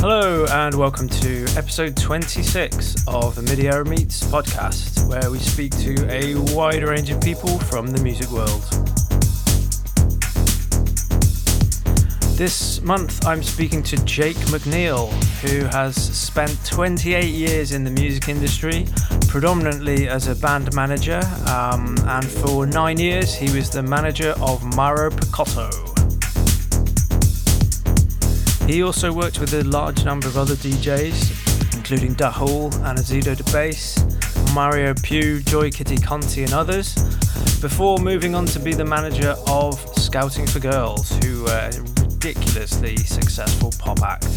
Hello and welcome to episode 26 of the Mid-Era Meets podcast, where we speak to a wide range of people from the music world. This month I'm speaking to Jake McNeil, who has spent 28 years in the music industry, predominantly as a band manager, and for 9 years he was the manager of Mauro Picotto. He also worked with a large number of other DJs, including Da Hool and Azzido Da Bass, Mauro Piu, Joy Kitikonti and others, before moving on to be the manager of Scouting for Girls, who were a ridiculously successful pop act.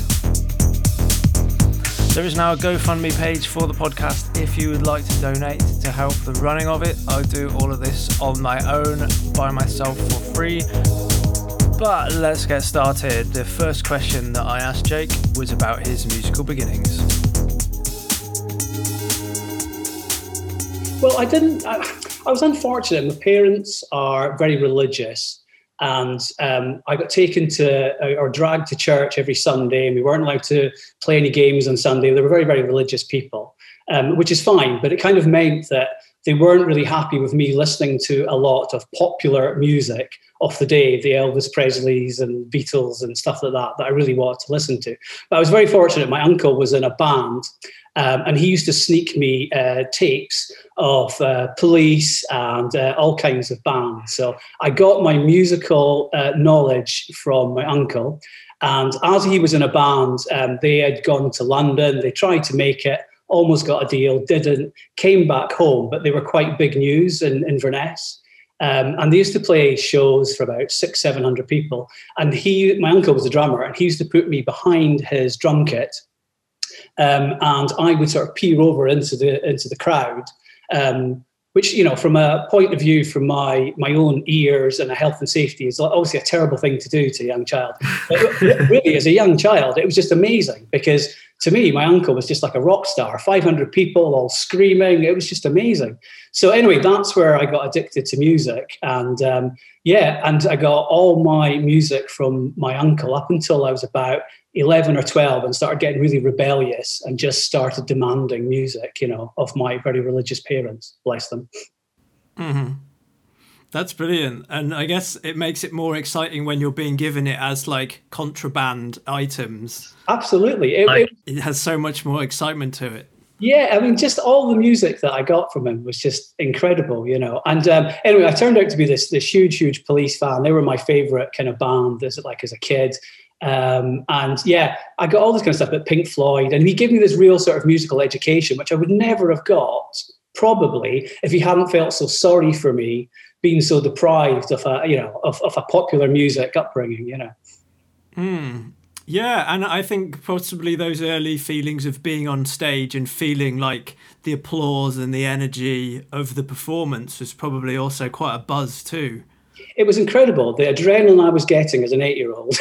There is now a GoFundMe page for the podcast if you would like to donate to help the running of it. I do all of this on my own, by myself, for free. But let's get started. The first question that I asked Jake was about his musical beginnings. Well, I was unfortunate. My parents are very religious, and I got taken to or dragged to church every Sunday, and we weren't allowed to play any games on Sunday. They were very, very religious people, which is fine, but it kind of meant that they weren't really happy with me listening to a lot of popular music of the day, the Elvis Presleys and Beatles and stuff like that I really wanted to listen to. But I was very fortunate. My uncle was in a band, and he used to sneak me tapes of Police and all kinds of bands. So I got my musical knowledge from my uncle. And as he was in a band, they had gone to London. They tried to make it, almost got a deal, didn't, came back home, but they were quite big news in Inverness. And they used to play shows for about 600-700 people. And my uncle was a drummer, and he used to put me behind his drum kit. And I would sort of peer over into the crowd, which, you know, from a point of view from my own ears and a health and safety is obviously a terrible thing to do to a young child. But really, as a young child, it was just amazing, because to me, my uncle was just like a rock star, 500 people all screaming. It was just amazing. So anyway, that's where I got addicted to music. And and I got all my music from my uncle up until I was about 11 or 12 and started getting really rebellious and just started demanding music, you know, of my very religious parents. Bless them. Mm-hmm. That's brilliant. And I guess it makes it more exciting when you're being given it as like contraband items. Absolutely. It has so much more excitement to it. Yeah, I mean, just all the music that I got from him was just incredible, you know. And anyway, I turned out to be this huge, huge Police fan. They were my favourite kind of band as a kid. And yeah, I got all this kind of stuff at Pink Floyd. And he gave me this real sort of musical education, which I would never have got, probably, if he hadn't felt so sorry for me being so deprived of a popular music upbringing, you know. Mm. Yeah, and I think possibly those early feelings of being on stage and feeling like the applause and the energy of the performance was probably also quite a buzz too. It was incredible, the adrenaline I was getting as an 8-year-old.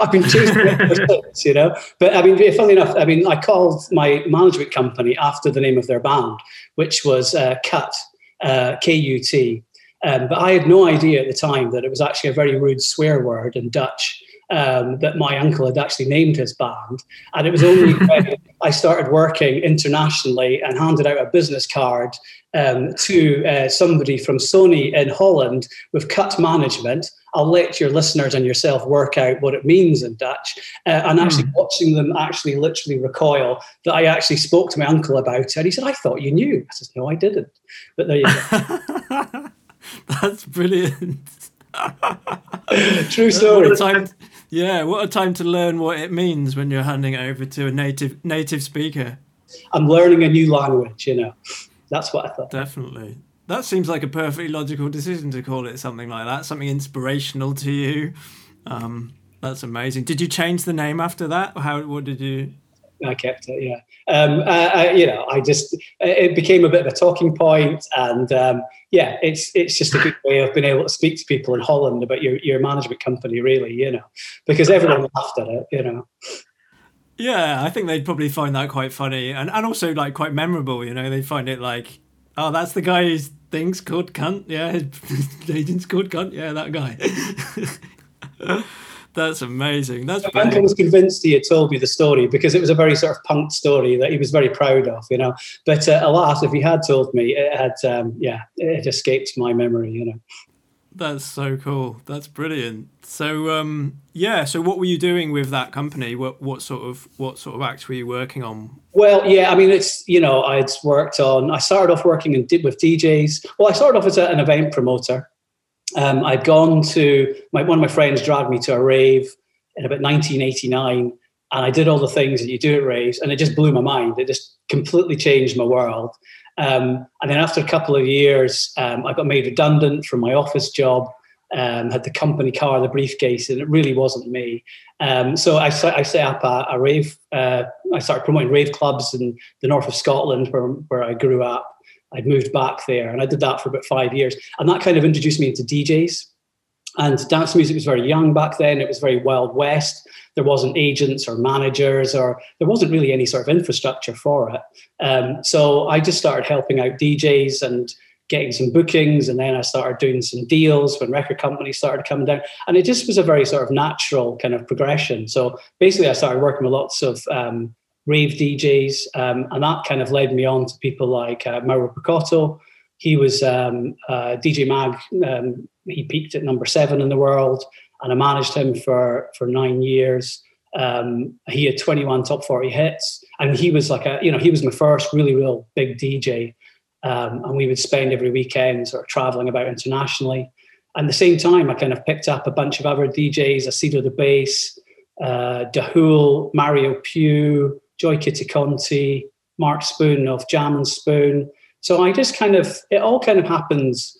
I've been chasing it for since, you know. But I mean, funnily enough, I mean, I called my management company after the name of their band, which was Cut, K-U-T. But I had no idea at the time that it was actually a very rude swear word in Dutch that my uncle had actually named his band. And it was only when I started working internationally and handed out a business card to somebody from Sony in Holland with Cut Management. I'll let your listeners and yourself work out what it means in Dutch. And actually watching them actually literally recoil that I actually spoke to my uncle about it. And he said, "I thought you knew." I said, "No, I didn't." But there you go. That's brilliant. True story. What a time to learn what it means when you're handing it over to a native speaker. I'm learning a new language, you know. That's what I thought. Definitely. That seems like a perfectly logical decision to call it something like that, something inspirational to you. That's amazing. Did you change the name after that? What did you... I kept it, yeah. It became a bit of a talking point, and it's just a good way of being able to speak to people in Holland about your management company, really, you know, because everyone laughed at it, you know. Yeah, I think they'd probably find that quite funny and also like quite memorable, you know. They find it like, oh, that's the guy whose thing's called Cunt, yeah, his agent's called Cunt, yeah, that guy. That's amazing. That's brilliant. Michael was convinced he had told me the story because it was a very sort of punk story that he was very proud of, you know. But alas, if he had told me, it had, it escaped my memory, you know. That's so cool. That's brilliant. So, so what were you doing with that company? What sort of acts were you working on? Well, yeah, I mean, it's, you know, I started off working with DJs. Well, I started off as an event promoter. I'd gone to, one of my friends dragged me to a rave in about 1989, and I did all the things that you do at raves, and it just blew my mind. It just completely changed my world. And then after a couple of years, I got made redundant from my office job, had the company car, the briefcase, and it really wasn't me. So I set up a rave. I started promoting rave clubs in the north of Scotland where I grew up. I'd moved back there, and I did that for about 5 years. And that kind of introduced me into DJs. And dance music was very young back then. It was very Wild West. There wasn't agents or managers, or there wasn't really any sort of infrastructure for it. So I just started helping out DJs and getting some bookings. And then I started doing some deals when record companies started coming down. And it just was a very sort of natural kind of progression. So basically I started working with lots of rave DJs. And that kind of led me on to people like Mauro Picotto. He was DJ Mag. He peaked at number 7 in the world, and I managed him for 9 years. He had 21 top 40 hits, and he was he was my first really, real big DJ. And we would spend every weekend sort of traveling about internationally. And at the same time, I kind of picked up a bunch of other DJs, Azzido Da Bass, Da Hool, Mauro Piu, Joy Kitikonti, Mark Spoon of Jam and Spoon. So I just kind of, it all kind of happens.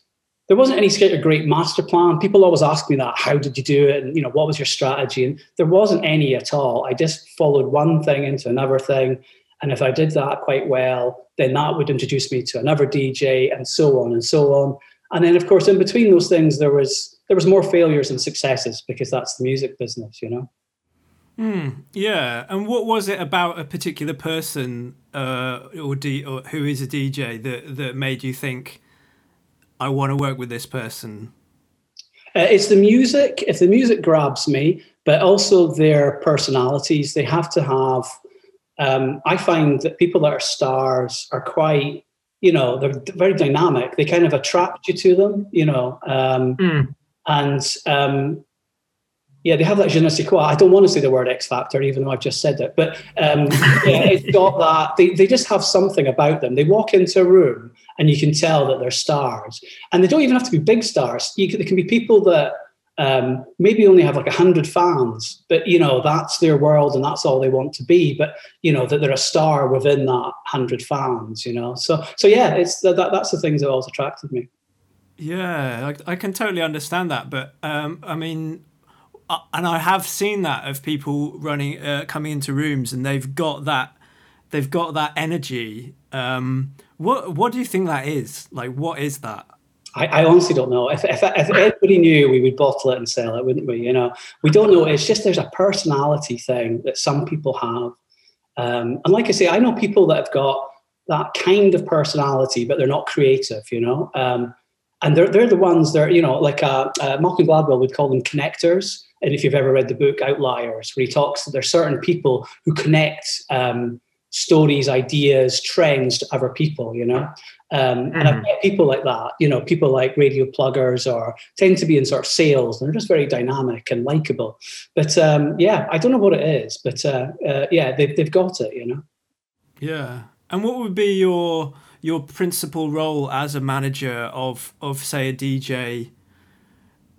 There wasn't any great master plan. People always ask me that, how did you do it? And, you know, what was your strategy? And there wasn't any at all. I just followed one thing into another thing. And if I did that quite well, then that would introduce me to another DJ, and so on and so on. And then, of course, in between those things, there was more failures than successes, because that's the music business, you know? Yeah. And what was it about a particular person or who is a DJ that made you think, I want to work with this person? It's the music. If the music grabs me, but also their personalities, they have to have... I find that people that are stars are quite, you know, they're very dynamic. They kind of attract you to them, you know. They have that je ne sais quoi. I don't want to say the word X Factor, even though I've just said it. But it's got that. They just have something about them. They walk into a room and you can tell that they're stars. And they don't even have to be big stars. There can be people that maybe only have like 100 fans, but, you know, that's their world and that's all they want to be. But, you know, that they're a star within that 100 fans, you know. So yeah, it's that's the things that always attracted me. Yeah, I can totally understand that. But, I mean... And I have seen that of people running, coming into rooms, and they've got that energy. What do you think that is? Like, what is that? I honestly don't know. If everybody knew, we would bottle it and sell it, wouldn't we? You know, we don't know. It's just there's a personality thing that some people have. And like I say, I know people that have got that kind of personality, but they're not creative. You know, and they're the ones that, you know, like Malcolm Gladwell would call them connectors. And if you've ever read the book Outliers, where he talks that there's certain people who connect stories, ideas, trends to other people, you know. And I've met people like that, you know, people like radio pluggers or tend to be in sort of sales, and they're just very dynamic and likable. But I don't know what it is, but they've got it, you know. Yeah. And what would be your principal role as a manager of say a DJ?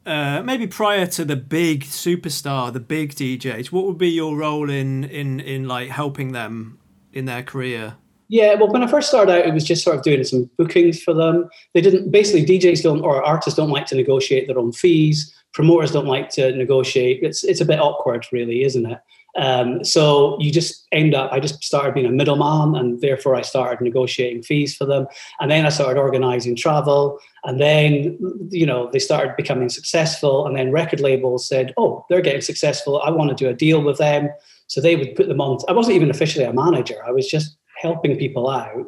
Maybe prior to the big superstar, the big DJs, what would be your role in like helping them in their career? Yeah, well, when I first started out, it was just sort of doing some bookings for them. They didn't, basically DJs don't, or artists don't like to negotiate their own fees. Promoters don't like to negotiate. It's a bit awkward, really, isn't it? So you just end up, I just started being a middleman, and therefore I started negotiating fees for them. And then I started organizing travel, and then, you know, they started becoming successful, and then record labels said, oh, they're getting successful, I want to do a deal with them. So they would put them on. I wasn't even officially a manager. I was just helping people out.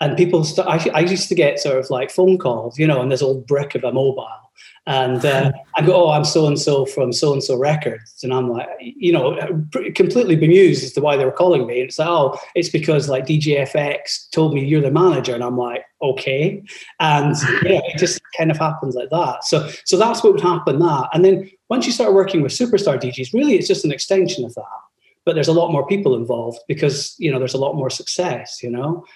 And people, I used to get sort of like phone calls, you know, on this old brick of a mobile. And I go, oh, I'm so-and-so from so-and-so records. And I'm like, you know, completely bemused as to why they were calling me. And it's like, oh, it's because like DJFX told me you're the manager. And I'm like, okay. And yeah, it just kind of happens like that. So that's what would happen that. And then once you start working with superstar DJs, really it's just an extension of that. But there's a lot more people involved because, you know, there's a lot more success, you know.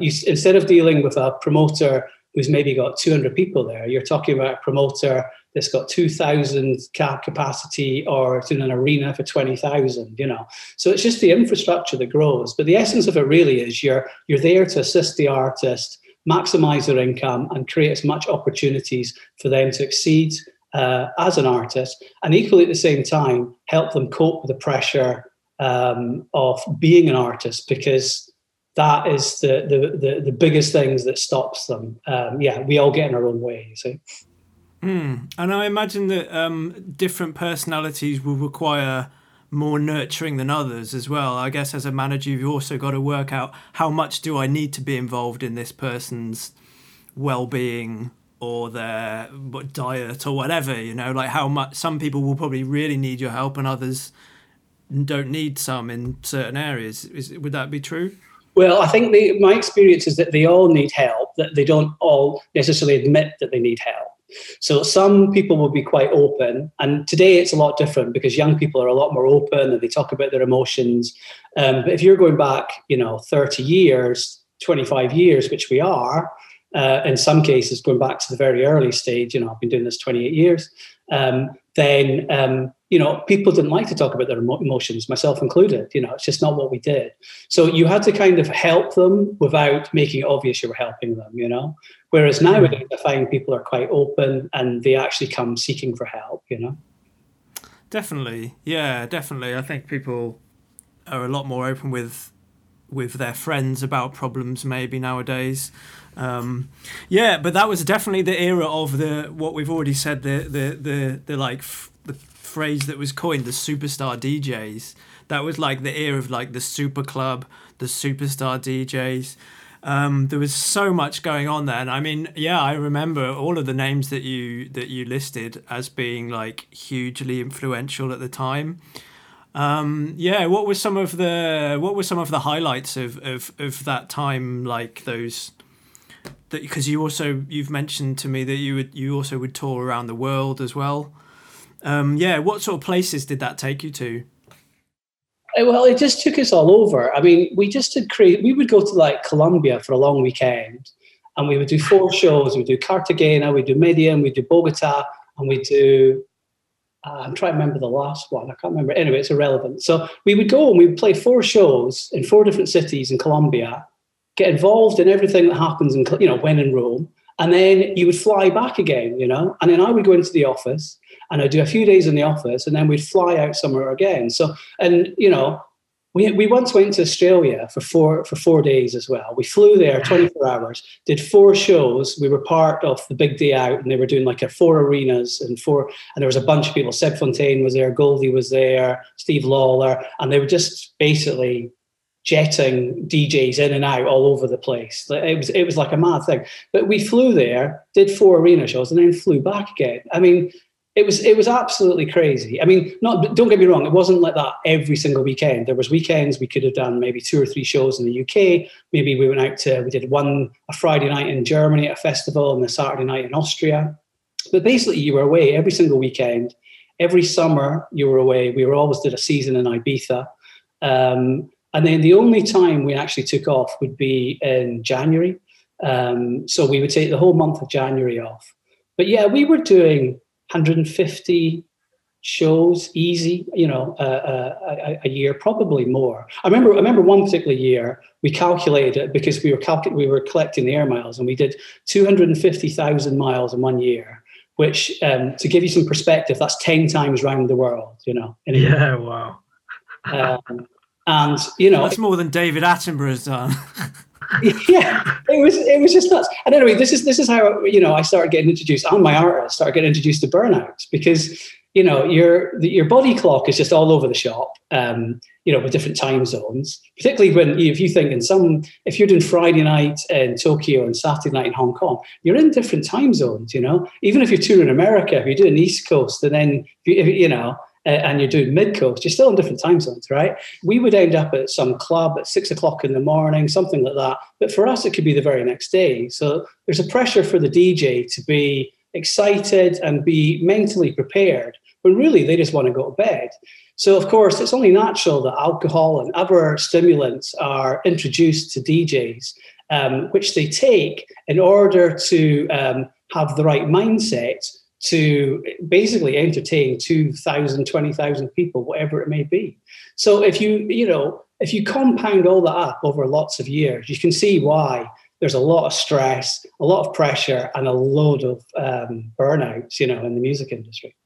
Instead of dealing with a promoter who's maybe got 200 people there, you're talking about a promoter that's got 2,000 capacity, or it's in an arena for 20,000, you know. So it's just the infrastructure that grows. But the essence of it really is you're there to assist the artist, maximize their income, and create as much opportunities for them to exceed as an artist, and equally at the same time, help them cope with the pressure of being an artist, because that is the biggest things that stops them. We all get in our own way, you see. And I imagine that different personalities will require more nurturing than others as well. I guess as a manager, you've also got to work out how much do I need to be involved in this person's well-being or their diet or whatever, you know, like how much. Some people will probably really need your help and others don't need some in certain areas. Would that be true? Well, I think my experience is that they all need help, that they don't all necessarily admit that they need help. So some people will be quite open, and today it's a lot different because young people are a lot more open and they talk about their emotions. But if you're going back, you know, 30 years, 25 years, which we are, in some cases going back to the very early stage, you know, I've been doing this 28 years, you know, people didn't like to talk about their emotions, myself included. You know, it's just not what we did. So you had to kind of help them without making it obvious you were helping them, you know. Whereas nowadays I find people are quite open and they actually come seeking for help, you know. Definitely. Yeah, definitely. I think people are a lot more open with their friends about problems maybe nowadays. But that was definitely the era of what we've already said, the phrase that was coined, the superstar DJs. That was like the era of like the super club, the superstar DJs. There was so much going on there, and I mean, yeah, I remember all of the names that you listed as being like hugely influential at the time. What were some of the highlights of that time, like those? Because you've mentioned to me that you also would tour around the world as well. What sort of places did that take you to? Well, it just took us all over. I mean, we would go to like Colombia for a long weekend, and we would do 4 shows. We'd do Cartagena, we'd do Medellin, we'd do Bogota, and we'd do, I'm trying to remember the last one. I can't remember. Anyway, it's irrelevant. So we would go and we would play 4 shows in 4 different cities in Colombia, get involved in everything that happens in, you know, when in Rome. And then you would fly back again, you know, and then I would go into the office and I'd do a few days in the office and then we'd fly out somewhere again. So, and, you know, we once went to Australia for four days as well. We flew there 24 hours, did 4 shows. We were part of the big day out and they were doing like 4 arenas and there was a bunch of people. Seb Fontaine was there, Goldie was there, Steve Lawler, and they were just basically jetting DJs in and out all over the place. It was like a mad thing. But we flew there, did 4 arena shows, and then flew back again. I mean, it was absolutely crazy. I mean, don't get me wrong, it wasn't like that every single weekend. There was weekends we could have done maybe 2 or 3 shows in the UK. Maybe we went out we did a Friday night in Germany at a festival and a Saturday night in Austria. But basically you were away every single weekend. Every summer you were away. We always did a season in Ibiza. And then the only time we actually took off would be in January. So we would take the whole month of January off. But yeah, we were doing 150 shows easy, you know, a year, probably more. I remember one particular year, we calculated it because we were collecting the air miles, and we did 250,000 miles in one year, which to give you some perspective, that's 10 times around the world, you know. Yeah, wow. And you know, that's more than David Attenborough's done. Yeah, it was just nuts. And anyway, this is how, you know, I started getting introduced to burnout, because you know, your body clock is just all over the shop, you know, with different time zones, particularly when if you think in some, if you're doing Friday night in Tokyo and Saturday night in Hong Kong, you're in different time zones, you know, even if you're touring America, if you're doing East Coast and then, you know, and you're doing mid-coast, you're still in different time zones, right? We would end up at some club at 6 o'clock in the morning, something like that. But for us, it could be the very next day. So there's a pressure for the DJ to be excited and be mentally prepared, when really they just want to go to bed. So, of course, it's only natural that alcohol and other stimulants are introduced to DJs, which they take in order to have the right mindset to basically entertain 2,000, 20,000 people, whatever it may be. So if you compound all that up over lots of years, you can see why there's a lot of stress, a lot of pressure, and a load of burnouts, you know, in the music industry.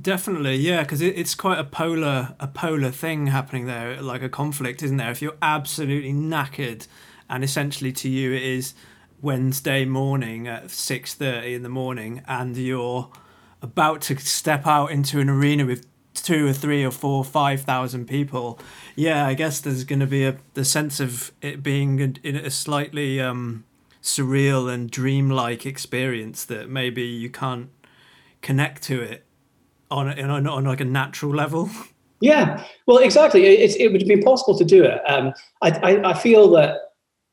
Definitely, yeah, because it's quite a polar thing happening there, like a conflict, isn't there? If you're absolutely knackered, and essentially to you it is Wednesday morning at 6:30 in the morning, and you're about to step out into an arena with 2,000 or 3,000 or 4,000 or 5,000 people. Yeah, I guess there's going to be the sense of it being in a slightly surreal and dreamlike experience that maybe you can't connect to it on like a natural level. Yeah, well, exactly. It would be impossible to do it. I feel that.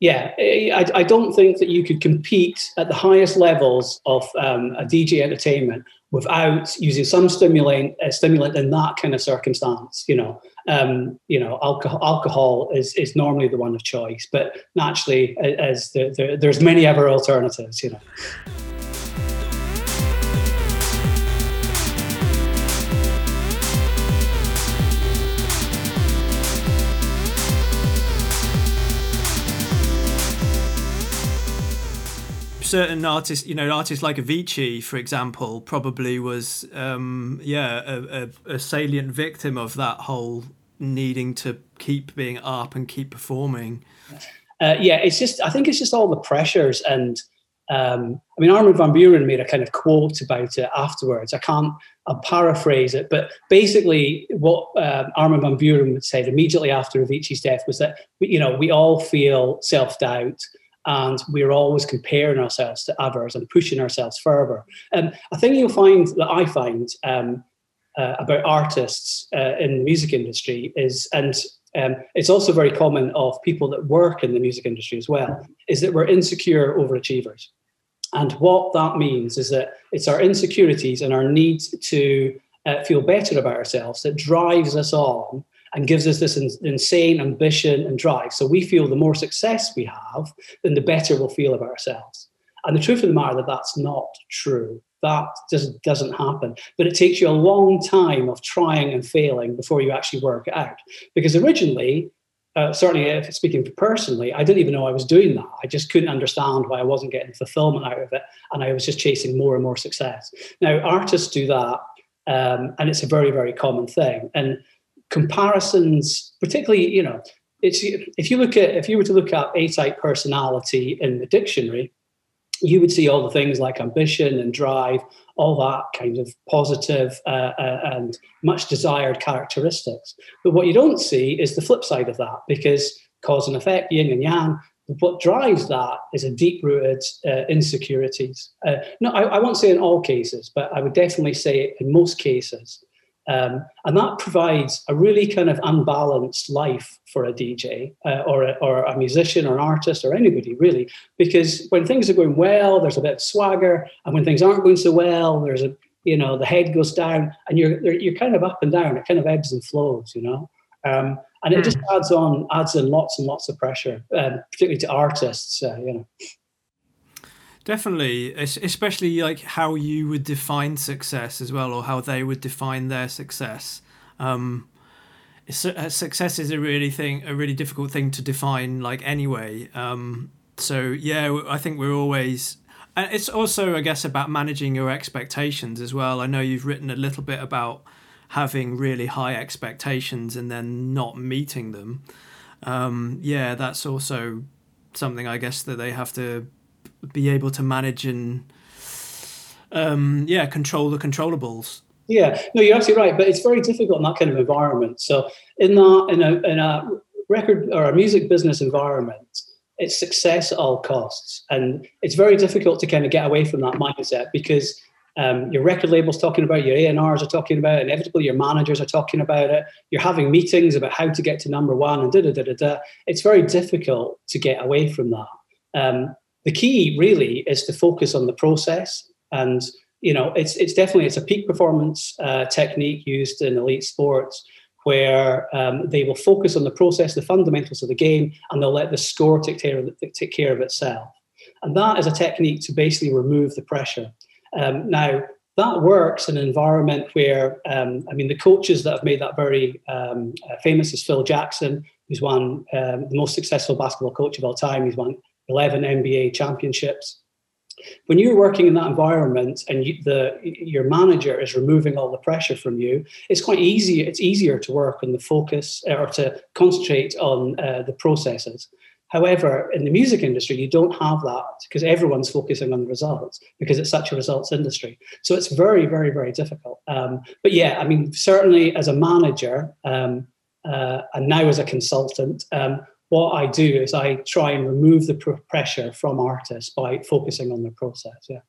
Yeah, I don't think that you could compete at the highest levels of a DJ entertainment without using some stimulant in that kind of circumstance. Alcohol is normally the one of choice, but naturally, as there's many other alternatives. You know. Certain artists, artists like Avicii, for example, probably was, a salient victim of that whole needing to keep being up and keep performing. I think it's just all the pressures. And Armin van Buuren made a kind of quote about it afterwards. I'll paraphrase it, but basically what Armin van Buuren said immediately after Avicii's death was that, we all feel self-doubt, and we're always comparing ourselves to others and pushing ourselves further. And I think I find about artists in the music industry is, and it's also very common of people that work in the music industry as well, is that we're insecure overachievers. And what that means is that it's our insecurities and our need to feel better about ourselves that drives us on and gives us this insane ambition and drive. So we feel the more success we have, then the better we'll feel about ourselves. And the truth of the matter that that's not true. That just doesn't happen. But it takes you a long time of trying and failing before you actually work it out. Because originally, certainly speaking personally, I didn't even know I was doing that. I just couldn't understand why I wasn't getting fulfillment out of it. And I was just chasing more and more success. Now, artists do that, and it's a very, very common thing. And comparisons, particularly, it's if you were to look up A-type personality in the dictionary, you would see all the things like ambition and drive, all that kind of positive and much desired characteristics. But what you don't see is the flip side of that, because cause and effect, yin and yang. What drives that is a deep-rooted insecurities. I won't say in all cases, but I would definitely say in most cases. And that provides a really kind of unbalanced life for a DJ or a musician or an artist or anybody, really, because when things are going well, there's a bit of swagger, and when things aren't going so well, there's the head goes down, and you're kind of up and down. It kind of ebbs and flows, and it just adds in lots and lots of pressure, particularly to artists, Definitely, especially like how you would define success as well, or how they would define their success. Success is a really difficult thing to define, like, anyway. I think we're always, and it's also, I guess, about managing your expectations as well. I know you've written a little bit about having really high expectations and then not meeting them. That's also something, I guess, that they have to be able to manage and control the controllables. Yeah, no, you're absolutely right. But it's very difficult in that kind of environment. So in a record or a music business environment, it's success at all costs. And it's very difficult to kind of get away from that mindset because your record label's talking about it, your A&Rs are talking about it, inevitably your managers are talking about it. You're having meetings about how to get to number one and da-da-da-da-da. It's very difficult to get away from that. The key really is to focus on the process. And, you know, it's definitely a peak performance technique used in elite sports where they will focus on the process, the fundamentals of the game, and they'll let the score take care of itself. And that is a technique to basically remove the pressure. Now, that works in an environment where, the coaches that have made that very famous is Phil Jackson, who's won the most successful basketball coach of all time. He's won 11 NBA championships. When you're working in that environment and your manager is removing all the pressure from you, it's quite easy. It's easier to work on the focus or to concentrate on the processes. However, in the music industry, you don't have that because everyone's focusing on the results because it's such a results industry. So it's very, very, very difficult. But yeah, I mean, certainly as a manager and now as a consultant, what I do is I try and remove the pressure from artists by focusing on the process. Yeah.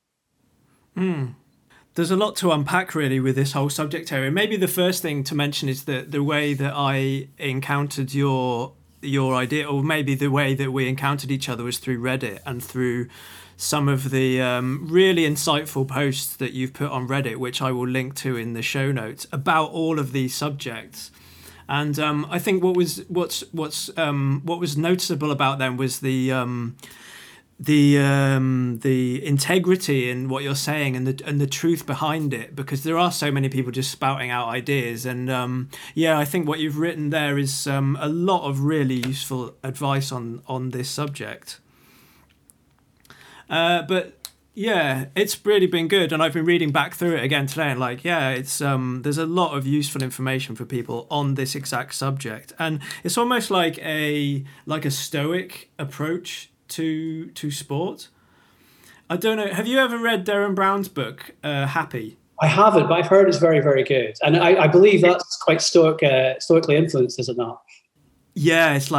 Mm. There's a lot to unpack really with this whole subject area. Maybe the first thing to mention is that the way that I encountered your idea, or maybe the way that we encountered each other, was through Reddit and through some of the really insightful posts that you've put on Reddit, which I will link to in the show notes, about all of these subjects. And I think what was noticeable about them was the integrity in what you're saying and the truth behind it, because there are so many people just spouting out ideas. And I think what you've written there is a lot of really useful advice on this subject. Yeah, it's really been good, and I've been reading back through it again today, and it's there's a lot of useful information for people on this exact subject, and it's almost like a stoic approach to sport. I don't know. Have you ever read Derren Brown's book, Happy? I haven't, but I've heard it's very, very good, and I believe that's quite stoically influenced, is it not? Yeah, it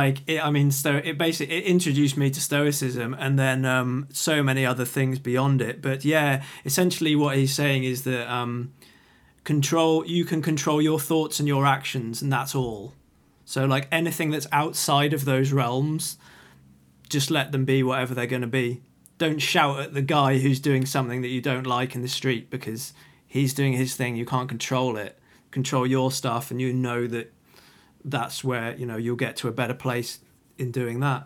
introduced me to stoicism, and then so many other things beyond it. But yeah, essentially what he's saying is that you can control your thoughts and your actions, and that's all. So anything that's outside of those realms, just let them be whatever they're going to be. Don't shout at the guy who's doing something that you don't like in the street because he's doing his thing. You can't control it. Control your stuff, and you know that. That's where you'll get to a better place in doing that.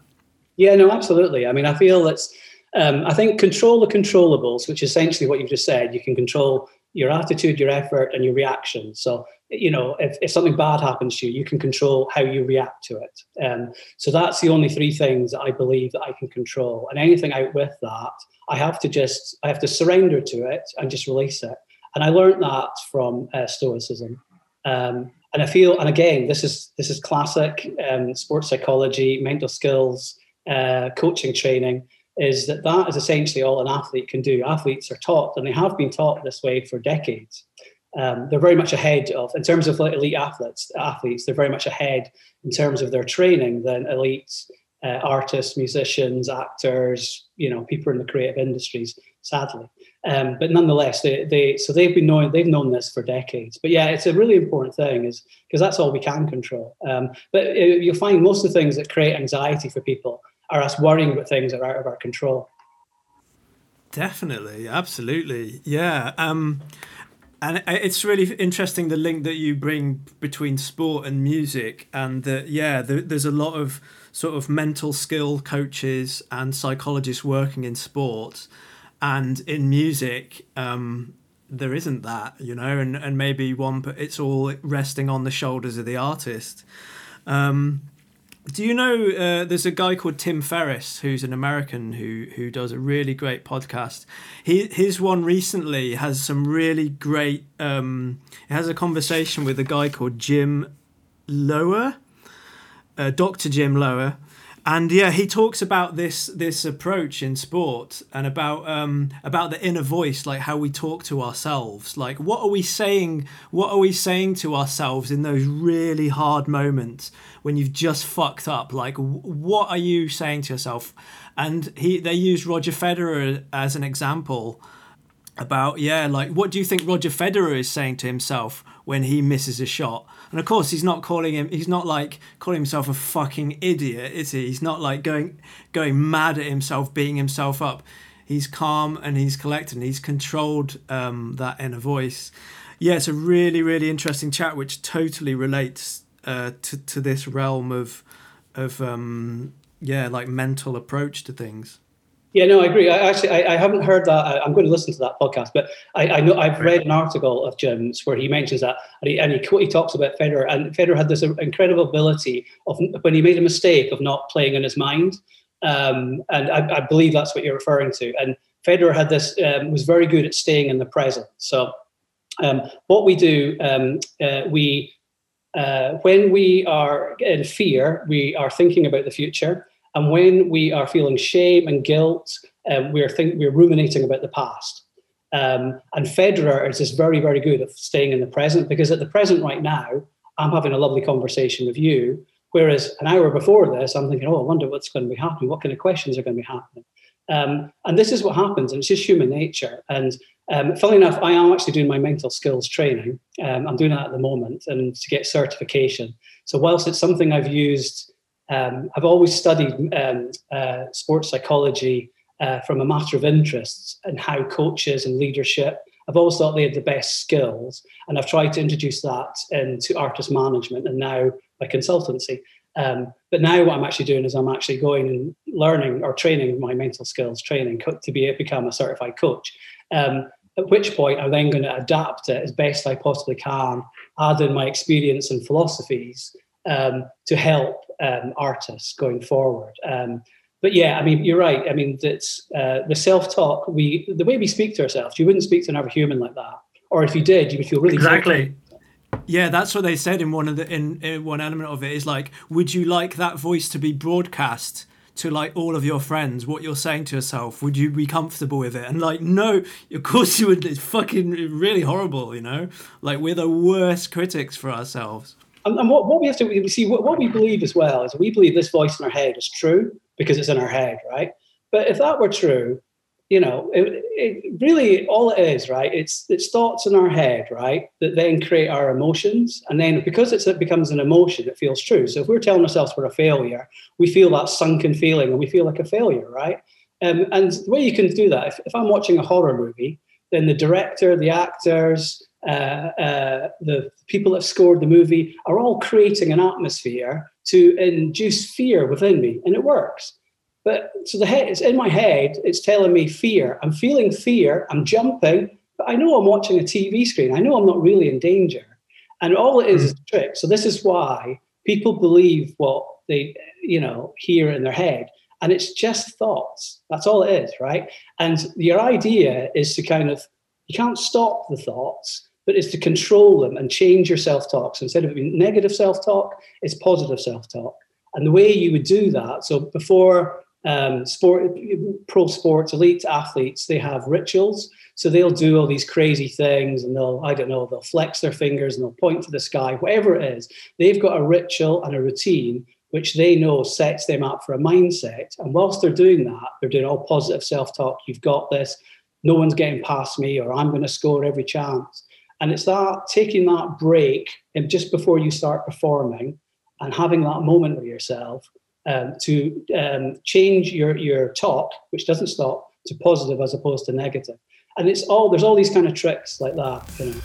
Yeah, no, absolutely. I mean, I feel that's. I think control the controllables, which is essentially what you've just said. You can control your attitude, your effort, and your reaction. So if something bad happens to you, you can control how you react to it. So that's the only three things that I believe that I can control. And anything out with that, I have to surrender to it and just release it. And I learned that from Stoicism. And I feel, and again, this is classic sports psychology, mental skills, coaching training, is that is essentially all an athlete can do. Athletes are taught, and they have been taught this way for decades. They're very much ahead of, in terms of elite athletes, they're very much ahead in terms of their training than elite artists, musicians, actors, people in the creative industries, sadly. But nonetheless, they've known this for decades. But yeah, it's a really important thing, is because that's all we can control. But you'll find most of the things that create anxiety for people are us worrying about things that are out of our control. Definitely, absolutely, yeah. And it's really interesting, the link that you bring between sport and music, and that there's a lot of sort of mental skill coaches and psychologists working in sport. And in music, there isn't that, and maybe it's all resting on the shoulders of the artist. Do you know, there's a guy called Tim Ferriss, who's an American who does a really great podcast. His one recently has some really great, it has a conversation with a guy called Jim Loehr, Dr. Jim Loehr. And yeah, he talks about this approach in sport and about the inner voice, like how we talk to ourselves, like what are we saying? What are we saying to ourselves in those really hard moments when you've just fucked up? Like, what are you saying to yourself? And they used Roger Federer as an example about what do you think Roger Federer is saying to himself when he misses a shot? And of course, he's not calling himself a fucking idiot, is he? He's not like going mad at himself, beating himself up. He's calm and he's collected and he's controlled that inner voice. Yeah, it's a really, really interesting chat which totally relates to this realm of mental approach to things. Yeah, no, I agree. I haven't heard that. I'm going to listen to that podcast, but I know I've read an article of Jim's where he mentions that, and he talks about Federer, and Federer had this incredible ability of, when he made a mistake, of not playing in his mind, and I believe that's what you're referring to. And Federer had this, was very good at staying in the present. So what we do, when we are in fear, we are thinking about the future. And when we are feeling shame and guilt, we're ruminating about the past. And Federer is just very, very good at staying in the present, because at the present right now, I'm having a lovely conversation with you. Whereas an hour before this, I'm thinking, oh, I wonder what's going to be happening. What kind of questions are going to be happening? And this is what happens. And it's just human nature. And funnily enough, I am actually doing my mental skills training. I'm doing that at the moment and to get certification. So whilst it's something I've used, I've always studied sports psychology from a matter of interest and how coaches and leadership, I've always thought they had the best skills. And I've tried to introduce that into artist management and now my consultancy. But now what I'm actually doing is I'm actually going and learning or training my mental skills training to become a certified coach. At which point I'm then going to adapt it as best I possibly can, add in my experience and philosophies to help artists going forward. But yeah, I mean, you're right. I mean, it's the self-talk, the way we speak to ourselves. You wouldn't speak to another human like that. Or if you did, you would feel really... Exactly. Guilty. Yeah, that's what they said in one element of it is like, would you like that voice to be broadcast to like all of your friends, what you're saying to yourself? Would you be comfortable with it? And like, no, of course you would. It's fucking really horrible, you know? Like, we're the worst critics for ourselves. And what we have to see, what we believe as well, is we believe this voice in our head is true because it's in our head, right? But if that were true, you know, it really all it is, right? It's thoughts in our head, right, that then create our emotions. And then because it becomes an emotion, it feels true. So if we're telling ourselves we're a failure, we feel that sunken feeling and we feel like a failure, right? And the way you can do that, if I'm watching a horror movie, then the director, the actors... the people that have scored the movie are all creating an atmosphere to induce fear within me, and it works. But so the head, it's in my head, it's telling me fear. I'm feeling fear, I'm jumping, but I know I'm watching a TV screen. I know I'm not really in danger. And all it is a trick. So this is why people believe what they, you know, hear in their head. And it's just thoughts. That's all it is, right? And your idea is to kind of, you can't stop the thoughts, but it's to control them and change your self-talk. So instead of being negative self-talk, it's positive self-talk. And the way you would do that, so before pro sports, elite athletes, they have rituals. So they'll do all these crazy things and they'll flex their fingers and they'll point to the sky, whatever it is. They've got a ritual and a routine which they know sets them up for a mindset. And whilst they're doing that, they're doing all positive self-talk. You've got this. No one's getting past me, or I'm going to score every chance. And it's that taking that break and just before you start performing and having that moment with yourself to change your talk, which doesn't stop, to positive as opposed to negative. And it's all, there's all these kind of tricks like that, you know.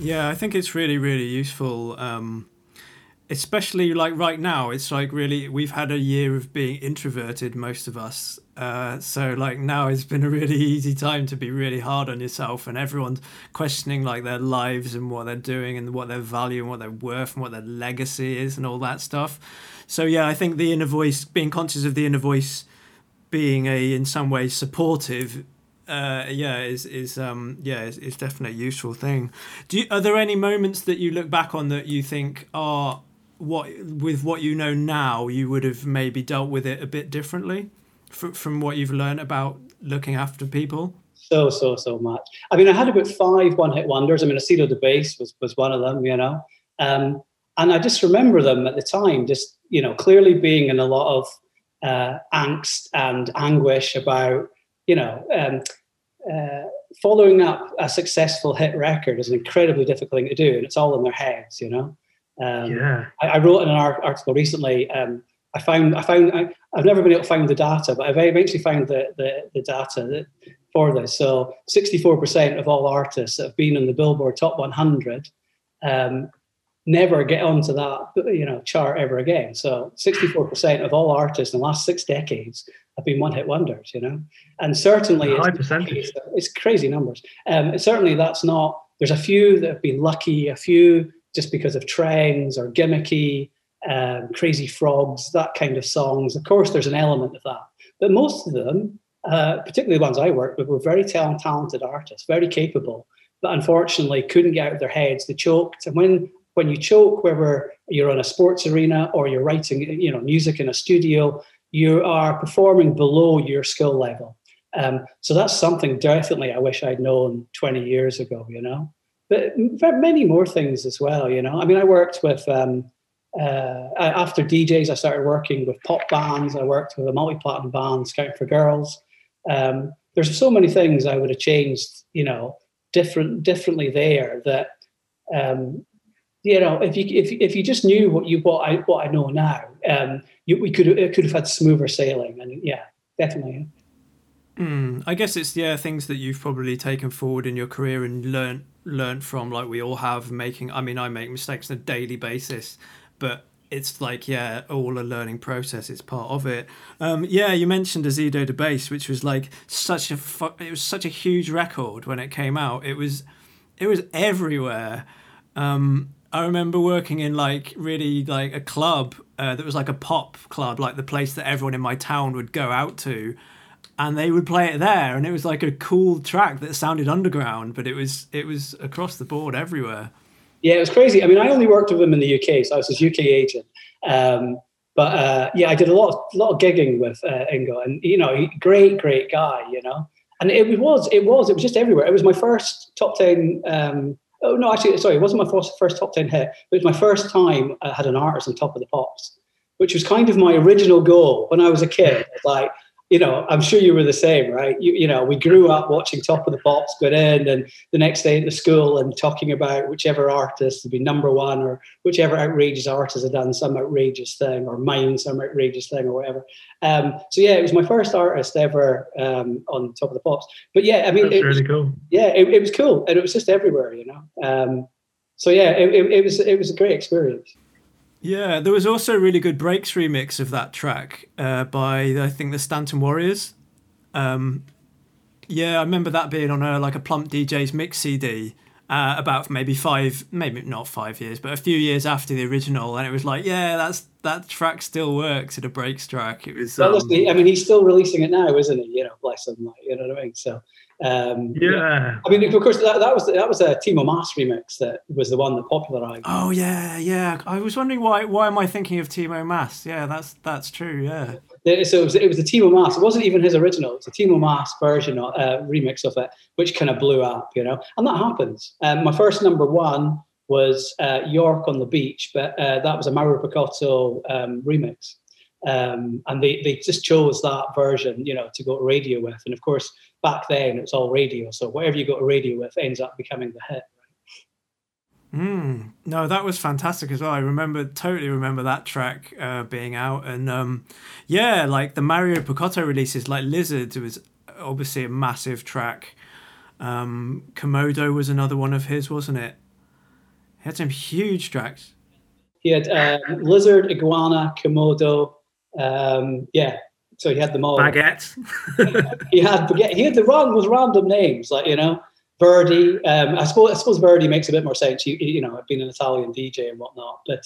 Yeah, I think it's really, really useful, especially like right now. It's like really, we've had a year of being introverted, most of us, So like now it's been a really easy time to be really hard on yourself, and everyone's questioning like their lives and what they're doing and what their value and what their worth and what their legacy is and all that stuff. So yeah, I think the inner voice, being conscious of the inner voice being in some way supportive, is definitely a useful thing. Are there any moments that you look back on that you think are with what you know now you would have maybe dealt with it a bit differently from what you've learned about looking after people? So much. I mean, I had about 5 one-hit wonders. I mean, Azzido Da Bass was one of them, you know. And I just remember them at the time, just, you know, clearly being in a lot of angst and anguish about, you know, following up a successful hit record is an incredibly difficult thing to do, and it's all in their heads, you know. I wrote in an article recently, I've never been able to find the data, but I've eventually found the data for this. So 64% of all artists that have been in the Billboard Top 100 never get onto that, you know, chart ever again. So 64% of all artists in the last 6 decades have been one-hit wonders, you know. And certainly it's crazy numbers. Certainly that's not, there's a few that have been lucky, a few just because of trends or gimmicky, Crazy Frogs, that kind of songs. Of course, there's an element of that. But most of them, particularly the ones I worked with, were very talented artists, very capable, but unfortunately couldn't get out of their heads. They choked. And when you choke, whether you're on a sports arena or you're writing, you know, music in a studio, you are performing below your skill level. So that's something definitely I wish I'd known 20 years ago, you know. But many more things as well, you know. I mean, I worked with... after DJs, I started working with pop bands. I worked with a multi-platinum band, Scouting for Girls. There's so many things I would have changed, you know, differently there. That you know, if you just knew what I know now, we could have had smoother sailing. And yeah, definitely. I guess it's things that you've probably taken forward in your career and learnt from. Like we all have making. I mean, I make mistakes on a daily basis, but it's like all a learning process. It's part of it. You mentioned Azzido Da Bass, which was like such a huge record when it came out. It was everywhere. I remember working in really a club that was like a pop club, like the place that everyone in my town would go out to. And they would play it there, and it was like a cool track that sounded underground, but it was across the board everywhere. Yeah, it was crazy. I mean, I only worked with them in the UK, so I was his UK agent. I did a lot of gigging with Ingo, and you know, great guy, you know. And it was just everywhere. It was my first top 10. It wasn't my first top 10 hit, but it was my first time I had an artist on Top of the Pops, which was kind of my original goal when I was a kid. Like, you know, I'm sure you were the same, right? You know, we grew up watching Top of the Pops go in, and the next day at the school and talking about whichever artist would be number one, or whichever outrageous artist had done some outrageous thing or mined some outrageous thing or whatever. It was my first artist ever on Top of the Pops. But yeah, I mean, it was really cool. Yeah, it was cool, and it was just everywhere, you know. It was a great experience. Yeah, there was also a really good breaks remix of that track by, I think, the Stanton Warriors. I remember that being on a Plump DJ's mix CD about maybe not five years, but a few years after the original, and it was like, that track still works at a breaks track. It was honestly, I mean, he's still releasing it now, isn't he? You know, bless him, like, you know what I mean? So. I mean, of course, that was a Timo Mass remix that was the one that popularised. Oh yeah, yeah. I was wondering why am I thinking of Timo Mass? Yeah, that's true. Yeah. So it was a Timo Mass. It wasn't even his original. It's a Timo Mass version or remix of it, which kind of blew up, you know. And that happens. My first number one was York on the Beach, but that was a Mauro Picotto remix. And they just chose that version, you know, to go to radio with. And of course, back then it was all radio, so whatever you go to radio with ends up becoming the hit. Right? No, that was fantastic as well. I totally remember that track being out, and the Mauro Picotto releases, like Lizard, was obviously a massive track. Komodo was another one of his, wasn't it? He had some huge tracks. He had Lizard, Iguana, Komodo, So he had them all. Baguette. He had the random names, like, you know, Verdi. I suppose Verdi makes a bit more sense. You know, being an Italian DJ and whatnot. But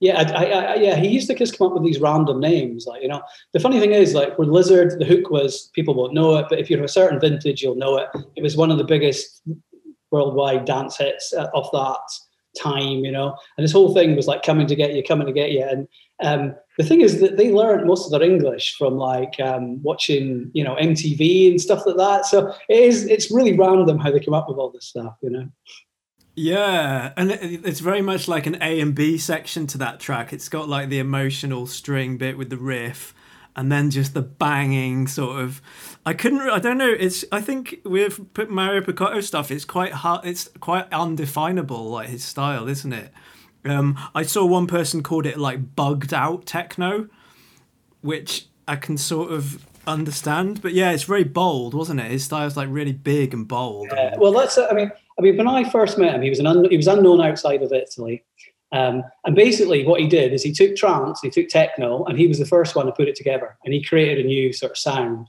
he used to just come up with these random names, like, you know. The funny thing is, like, with Lizard, the hook was people won't know it, but if you're a certain vintage, you'll know it. It was one of the biggest worldwide dance hits of that time, you know. And this whole thing was like coming to get you. And the thing is that they learned most of their English from like watching, you know, MTV and stuff like that. So it's really random how they come up with all this stuff, you know. Yeah, and it's very much like an A and B section to that track. It's got like the emotional string bit with the riff, and then just the banging sort of. I don't know. I think with Mauro Picotto stuff, it's quite hard. It's quite undefinable, like his style, isn't it? I saw one person called it like bugged out techno, which I can sort of understand. But yeah, it's very bold, wasn't it? His style's like really big and bold. Yeah. Well, that's. I mean, when I first met him, he was unknown outside of Italy. And basically what he did is he took trance, he took techno, and he was the first one to put it together, and he created a new sort of sound.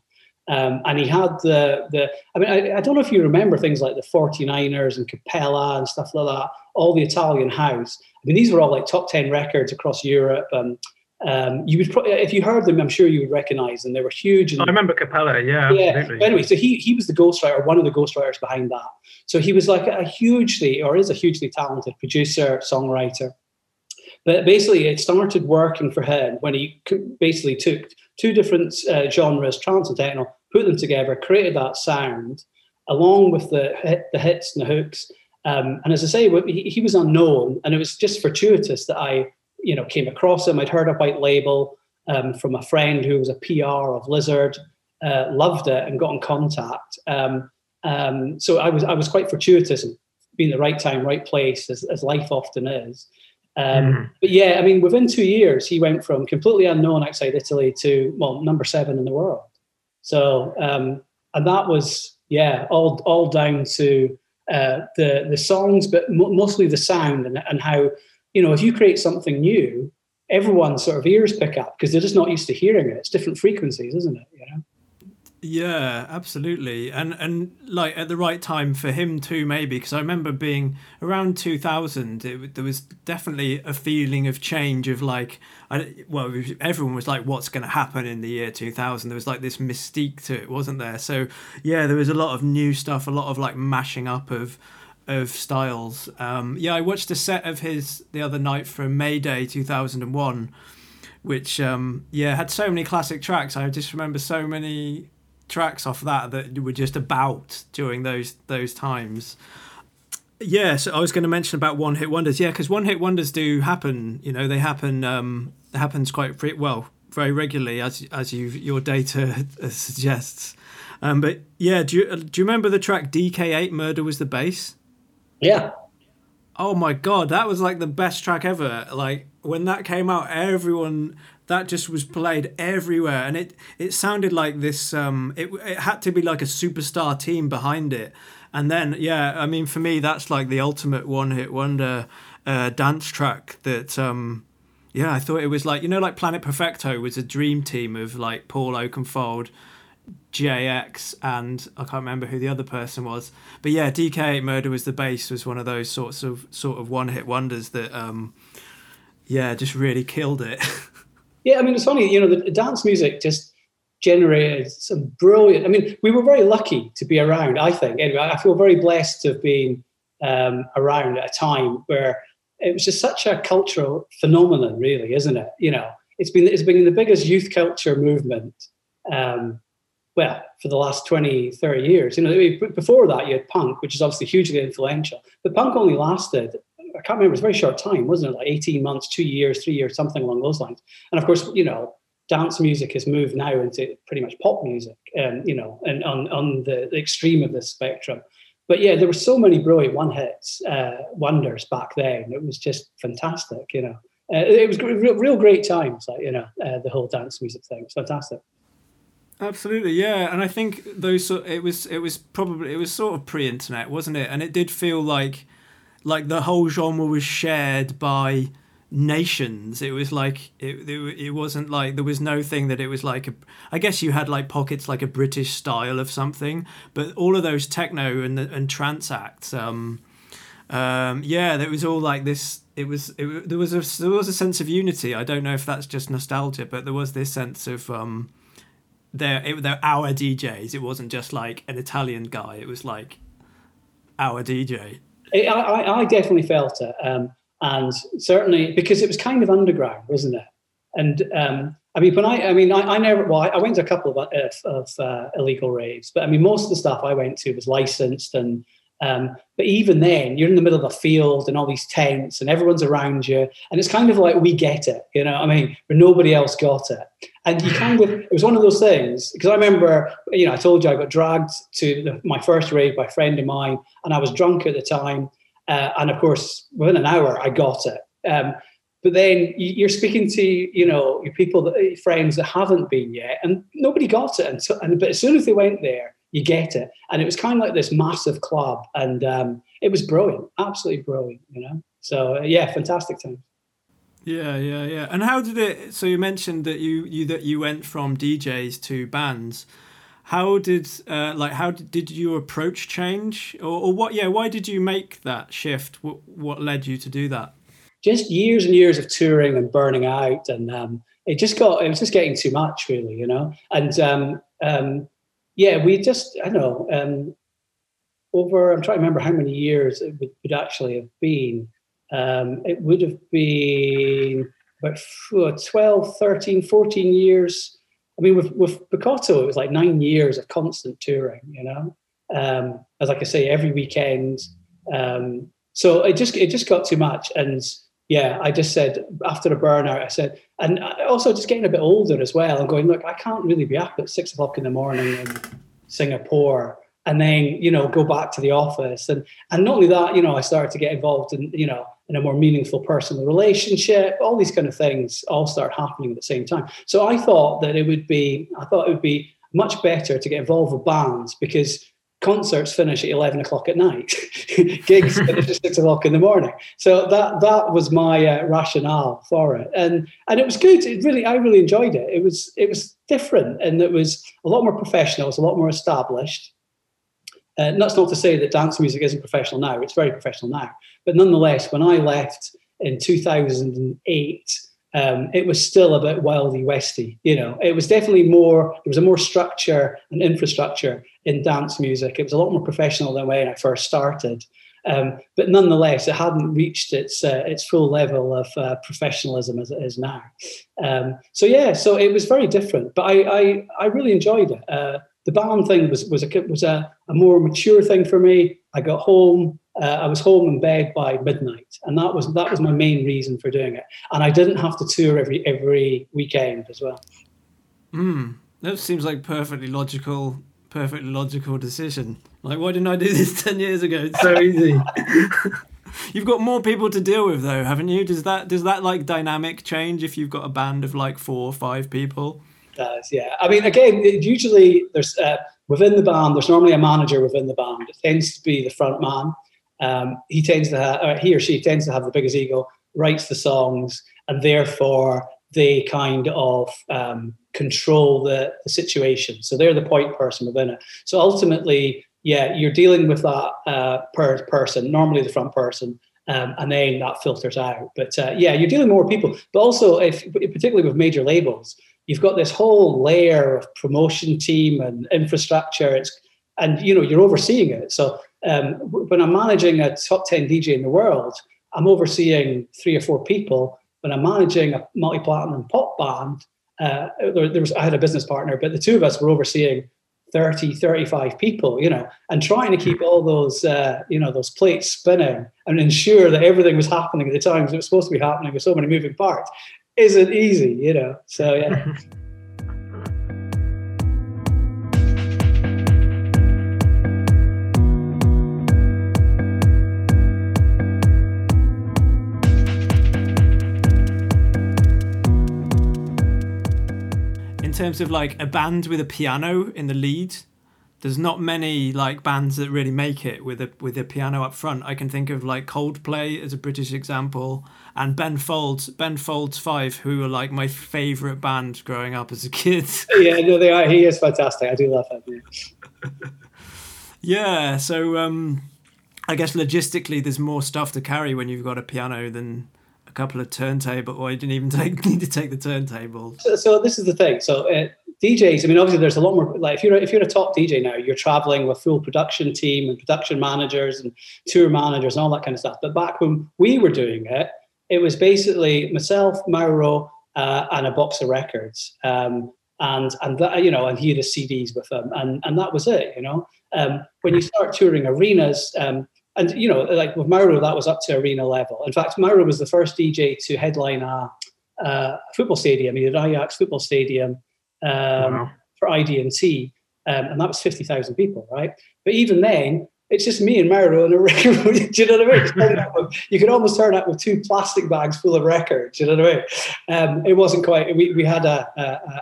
And he had I don't know if you remember things like the 49ers and Capella and stuff like that, all the Italian house. I mean, these were all like top 10 records across Europe. You would probably, if you heard them, I'm sure you would recognize them. They were huge. I remember Capella, yeah. Absolutely. But anyway, so he was the ghostwriter, one of the ghostwriters behind that. So he was like is a hugely talented producer, songwriter. But basically it started working for him when he basically took two different genres, trance and techno, put them together, created that sound, along with the hits and the hooks. And as I say, he was unknown, and it was just fortuitous that I, you know, came across him. I'd heard a White Label from a friend who was a PR of Lizard, loved it and got in contact. So I was quite fortuitous in being the right time, right place, as life often is. But yeah, I mean, within 2 years, he went from completely unknown outside Italy to, well, number 7 in the world. So, and that was, yeah, all down to the songs, but mostly the sound and how, you know, if you create something new, everyone's sort of ears pick up because they're just not used to hearing it. It's different frequencies, isn't it? You know? Yeah, absolutely. And like at the right time for him too, maybe, because I remember being around 2000, there was definitely a feeling of change of like, everyone was like, what's going to happen in the year 2000? There was like this mystique to it, wasn't there? So yeah, there was a lot of new stuff, a lot of like mashing up of styles. I watched a set of his the other night from May Day 2001, which had so many classic tracks. I just remember so many tracks off that were just about during those times. Yeah, so I was going to mention about one hit wonders. Yeah, because one hit wonders do happen. You know, they happen. Happens quite very regularly, as your data suggests. But yeah, do you remember the track DK8 Murder Was the Bass? Yeah. Oh my God, that was like the best track ever. Like when that came out, that just was played everywhere, and it sounded like this. It had to be like a superstar team behind it, and then yeah, I mean for me that's like the ultimate one-hit wonder dance track that. I thought it was like, you know, like Planet Perfecto was a dream team of like Paul Oakenfold, JX, and I can't remember who the other person was, but yeah, DK8 Murder Was the Bass was one of those sort of one-hit wonders that just really killed it. Yeah, I mean it's funny, you know, the dance music just generated some brilliant. I mean, we were very lucky to be around. I think anyway, I feel very blessed to have been around at a time where it was just such a cultural phenomenon, really, isn't it? You know, it's been the biggest youth culture movement. Well, for the last 20, 30 years. You know, before that, you had punk, which is obviously hugely influential. But punk only lasted, I can't remember, it was a very short time, wasn't it? Like 18 months, 2 years, 3 years, something along those lines. And of course, you know, dance music has moved now into pretty much pop music, you know, and on the extreme of this spectrum. But yeah, there were so many brilliant wonders back then. It was just fantastic, you know. It was real great times, like, you know, the whole dance music thing. It was fantastic. Absolutely, yeah, and I think it was sort of pre-internet, wasn't it? And it did feel like the whole genre was shared by nations. It was like it wasn't like there was no thing that it was like a, I guess you had like pockets, like a British style of something, but all of those techno and trance acts, yeah, that was all like this. There was a sense of unity. I don't know if that's just nostalgia, but there was this sense of they're our DJs. It wasn't just like an Italian guy. It was like our DJ. I definitely felt it. And certainly because it was kind of underground, wasn't it? And I went to a couple of illegal raves, but I mean, most of the stuff I went to was licensed. And but even then, you're in the middle of a field and all these tents and everyone's around you, and it's kind of like, we get it, you know what I mean? But nobody else got it. And you kind of, it was one of those things, because I remember, you know, I told you I got dragged to my first rave by a friend of mine, and I was drunk at the time. And of course, within an hour, I got it. But then you're speaking to, you know, your people, that, friends that haven't been yet, and nobody got it. But as soon as they went there, you get it. And it was kind of like this massive club, and it was brilliant, absolutely brilliant, you know. So yeah, fantastic times. Yeah. And how did it? So you mentioned that you went from DJs to bands. How did your approach change, or what? Yeah, why did you make that shift? What led you to do that? Just years and years of touring and burning out, and it was just getting too much, really, you know. And I'm trying to remember how many years it would actually have been. It would have been about 12, 13, 14 years. I mean, with Picotto, it was like 9 years of constant touring, you know, as like I say, every weekend. So it just got too much. And yeah, I just said, after the burnout, I said, and also just getting a bit older as well, and going, look, I can't really be up at 6:00 in the morning in Singapore and then, you know, go back to the office. And not only that, you know, I started to get involved in, you know, in a more meaningful personal relationship, all these kind of things all start happening at the same time. So I thought it would be much better to get involved with bands, because concerts finish at 11 o'clock at night, gigs finish at 6:00 in the morning. So that was my rationale for it, and it was good. I really enjoyed it. It was different, and it was a lot more professional. It was a lot more established. That's not to say that dance music isn't professional now. It's very professional now. But nonetheless, when I left in 2008, it was still a bit wildy westy. You know, it was definitely more. There was a more structure and infrastructure in dance music. It was a lot more professional than when I first started. But nonetheless, it hadn't reached its full level of professionalism as it is now. So it was very different. But I really enjoyed it. The band thing was a more mature thing for me. I got home. I was home in bed by midnight, and that was my main reason for doing it. And I didn't have to tour every weekend as well. That seems like perfectly logical decision. Like, why didn't I do this 10 years ago? It's so easy. You've got more people to deal with, though, haven't you? Does that like dynamic change if you've got a band of like 4 or 5 people? Does, yeah. I mean, again, usually there's within the band, there's normally a manager within the band. It tends to be the front man. He or she tends to have the biggest ego, writes the songs, and therefore they kind of control the situation. So they're the point person within it. So ultimately, yeah, you're dealing with that person, normally the front person. And then that filters out. But yeah, you're dealing with more people. But also, particularly with major labels, you've got this whole layer of promotion team and infrastructure. And you know, you're overseeing it. So when I'm managing a top 10 DJ in the world, I'm overseeing 3 or 4 people. When I'm managing a multi-platinum pop band, I had a business partner, but the two of us were overseeing 30, 35 people, you know, and trying to keep all those, you know, those plates spinning and ensure that everything was happening at the times it was supposed to be happening, with so many moving parts, isn't easy, you know. So, yeah. In terms of like a band with a piano in the lead, There's not many like bands that really make it with a piano up front. I can think of like Coldplay as a British example, and Ben Folds Five, who were like my favourite band growing up as a kid. Yeah, no, they are. He is fantastic. I do love him. Yeah. Yeah. So I guess logistically, there's more stuff to carry when you've got a piano than a couple of turntables, or you didn't even need to take the turntable. So this is the thing. So. DJs, I mean, obviously there's a lot more, like if you're a top DJ now, you're traveling with full production team and production managers and tour managers and all that kind of stuff. But back when we were doing it, it was basically myself, Mauro, and a box of records. And that, you know, and he had his CDs with him, and that was it, you know. When you start touring arenas, and, you know, like with Mauro, that was up to arena level. In fact, Mauro was the first DJ to headline a football stadium. He did Ajax football stadium. Wow. For IDNT, and that was 50,000 people, right? But even then, it's just me and Mauro in a record room. Do you know what I mean? You could almost turn up with two plastic bags full of records. Do you know what I mean? It wasn't quite. We had a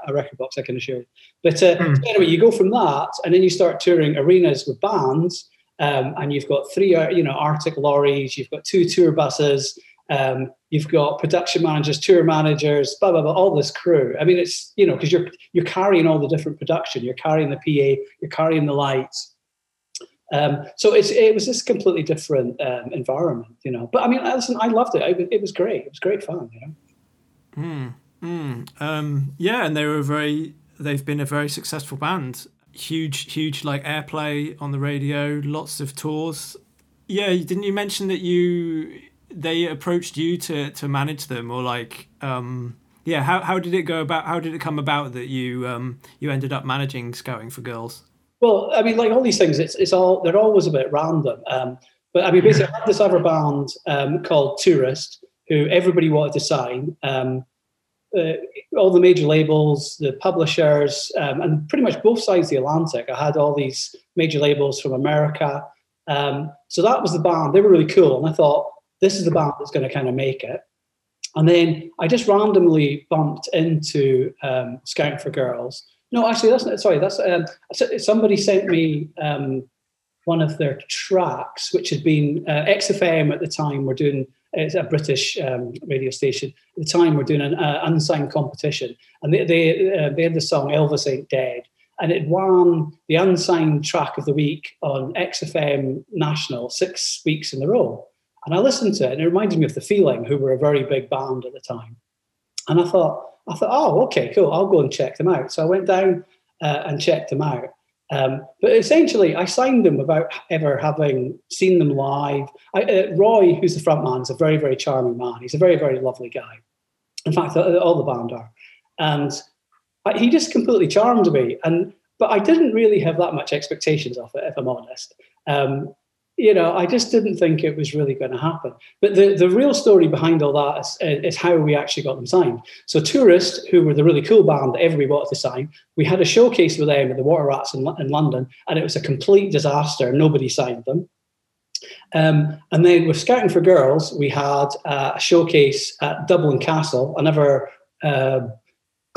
record box, I can assure you. But so anyway, you go from that, and then you start touring arenas with bands, and you've got three, you know, Arctic lorries. You've got two tour buses. You've got production managers, tour managers, blah, blah, blah, all this crew. I mean, it's, you know, because you're carrying all the different production. You're carrying the PA, you're carrying the lights. So it was this completely different environment, you know. But I mean, listen, I loved it. It was great. It was great fun, you know. Yeah, and they've been a very successful band. Huge, like, airplay on the radio, lots of tours. Yeah, didn't you mention that they approached you to manage them, or like how did it go about? How did it come about that you ended up managing Scouting for Girls? Well, I mean, like all these things, it's all, they're always a bit random. But I mean, basically, I had this other band called Tourist, who everybody wanted to sign. All the major labels, the publishers, and pretty much both sides of the Atlantic. I had all these major labels from America. So that was the band. They were really cool, and I thought, this is the band that's going to kind of make it. And then I just randomly bumped into Scouting for Girls. No, actually, that's not, sorry. That's somebody sent me one of their tracks, which had been XFM at the time. It's a British radio station. At the time, we're doing an unsigned competition, and they had the song "Elvis Ain't Dead," and it won the unsigned track of the week on XFM National 6 weeks in a row. And I listened to it, and it reminded me of The Feeling, who were a very big band at the time. And I thought, oh, okay, cool, I'll go and check them out. So I went down and checked them out. But essentially, I signed them without ever having seen them live. Roy, who's the front man, is a very, very charming man. He's a very, very lovely guy. In fact, all the band are. And he just completely charmed me. But I didn't really have that much expectations of it, if I'm honest. You know, I just didn't think it was really going to happen. But the real story behind all that is how we actually got them signed. So Tourist, who were the really cool band that everybody wanted to sign, we had a showcase with them at the Water Rats in London, and it was a complete disaster. Nobody signed them. And then with Scouting for Girls, we had a showcase at Dublin Castle, another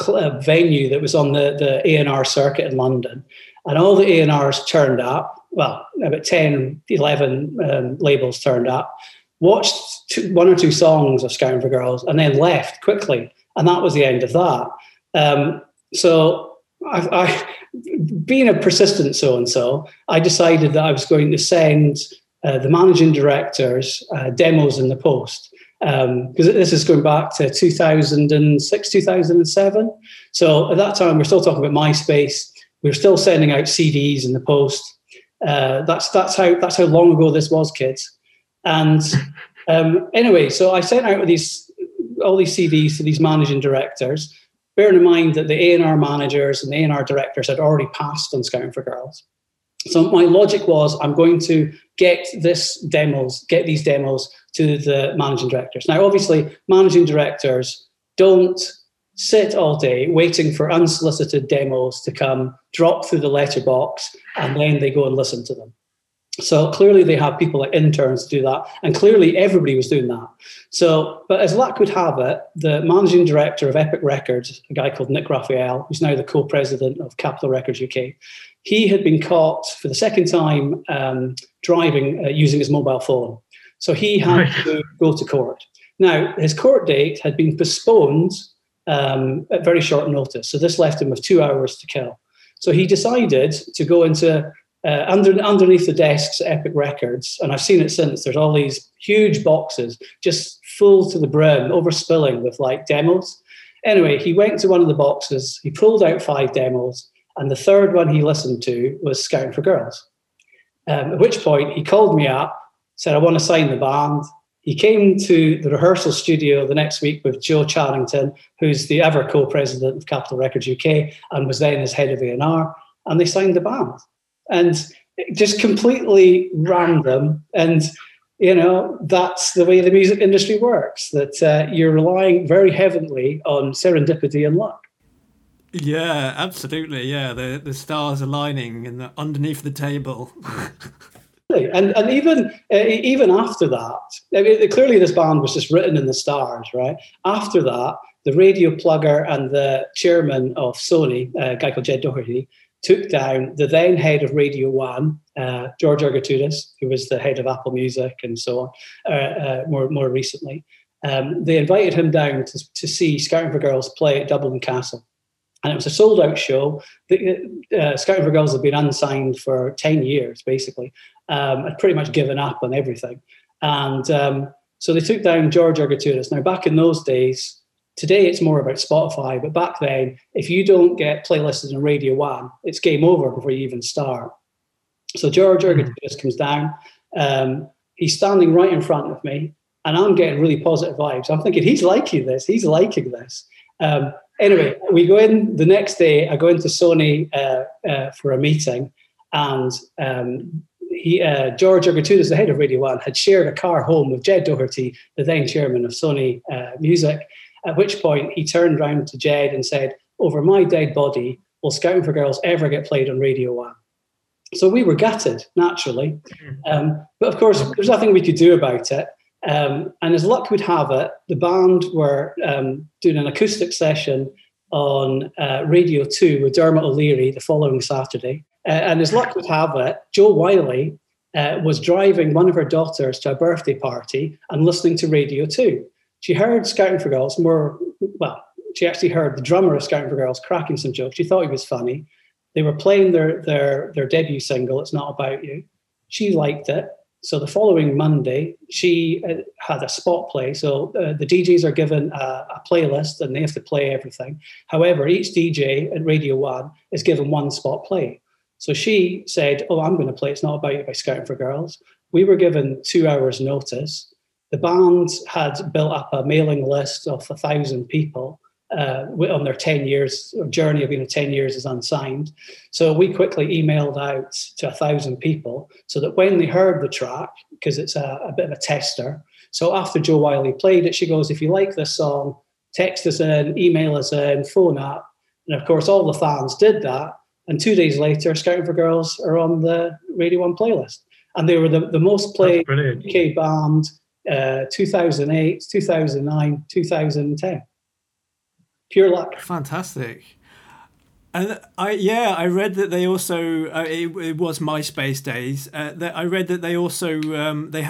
venue that was on the A&R circuit in London. And all the A&Rs turned up. Well, about 10, 11 labels turned up, watched one or two songs of Scouting for Girls, and then left quickly. And that was the end of that. So being a persistent so-and-so, I decided that I was going to send the managing directors demos in the post. Because this is going back to 2006, 2007. So at that time, we're still talking about MySpace. We were still sending out CDs in the post. That's how long ago this was, kids. And anyway, so I sent out all these CDs to these managing directors, bearing in mind that the A&R managers and the A&R directors had already passed on Scouting for Girls. So my logic was, I'm going to get these demos to the managing directors. Now, obviously, managing directors don't sit all day waiting for unsolicited demos to come, drop through the letterbox, and then they go and listen to them. So clearly they had people like interns to do that, and clearly everybody was doing that. So, but as luck would have it, the managing director of Epic Records, a guy called Nick Raphael, who's now the co-president of Capital Records UK, he had been caught for the second time driving using his mobile phone. So he had to go to court. Now, his court date had been postponed at very short notice, so this left him with 2 hours to kill. So he decided to go into underneath the desks at Epic Records, and I've seen it since, there's all these huge boxes just full to the brim, overspilling with like demos. Anyway, he went to one of the boxes, he pulled out 5 demos, and the third one he listened to was Scouting for Girls. At which point he called me up, said, I want to sign the band. He came to the rehearsal studio the next week with Joe Charrington, who's the ever co-president of Capital Records UK and was then as head of A&R, and they signed the band. And just completely random. And, you know, that's the way the music industry works, that you're relying very heavily on serendipity and luck. Yeah, absolutely. Yeah, the stars aligning and underneath the table. And even after that, I mean, clearly this band was just written in the stars, right? After that, the radio plugger and the chairman of Sony, a guy called Jed Doherty, took down the then head of Radio 1, George Ergatoudis, who was the head of Apple Music and so on, more recently. They invited him down to see Scouting for Girls play at Dublin Castle. And it was a sold-out show. Scouting for Girls had been unsigned for 10 years, basically. I'd pretty much given up on everything. And so they took down George Ergatoudis. Now, back in those days, today it's more about Spotify, but back then, if you don't get playlisted on Radio 1, it's game over before you even start. So George Ergatoudis comes down. He's standing right in front of me, and I'm getting really positive vibes. I'm thinking, he's liking this. Anyway, we go in the next day. I go into Sony for a meeting, and George Ergatoudis, the head of Radio 1, had shared a car home with Jed Doherty, the then chairman of Sony Music, at which point he turned round to Jed and said, over my dead body, will Scouting for Girls ever get played on Radio 1? So we were gutted, naturally. But of course, there's nothing we could do about it. And as luck would have it, the band were doing an acoustic session on Radio 2 with Dermot O'Leary the following Saturday. And as luck would have it, Jo Wiley was driving one of her daughters to a birthday party and listening to Radio 2. She heard Scouting for Girls she actually heard the drummer of Scouting for Girls cracking some jokes. She thought he was funny. They were playing their debut single, It's Not About You. She liked it. So the following Monday, she had a spot play. So the DJs are given a playlist and they have to play everything. However, each DJ at Radio 1 is given one spot play. So she said, I'm going to play It's Not About You by Scouting for Girls. We were given 2 hours notice. The band had built up a mailing list of 1,000 people on their 10 years journey of being 10 years as unsigned. So we quickly emailed out to 1,000 people so that when they heard the track, because it's a bit of a tester. So after Jo Wiley played it, she goes, if you like this song, text us in, email us in, phone up. And of course, all the fans did that. And 2 days later, Scouting for Girls are on the Radio 1 playlist. And they were the most played UK band 2008, 2009, 2010. Pure luck. Fantastic. And I read that they also it was MySpace days. That I read that they also they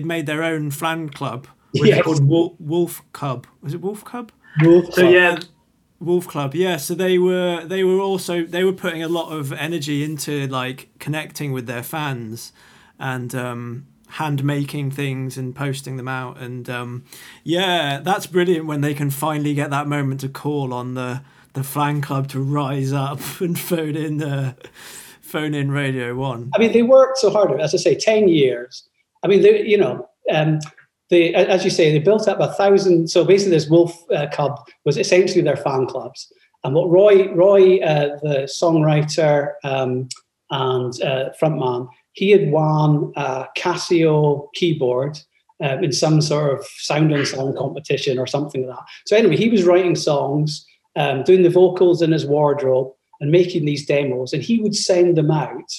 made their own fan club, which is called Wolf Club. Was it Wolf Club? Wolf Club. So yeah. Wolf Club, yeah. So they were putting a lot of energy into like connecting with their fans, and hand making things and posting them out, and that's brilliant when they can finally get that moment to call on the fan club to rise up and phone in Radio 1. I mean, they worked so hard, as I say, 10 years. I mean, they, you know, they, as you say, they built up 1,000. So basically, this Wolf Club was essentially their fan clubs. And what Roy, the songwriter and frontman, he had won a Casio keyboard in some sort of sound competition or something like that. So anyway, he was writing songs, doing the vocals in his wardrobe and making these demos, and he would send them out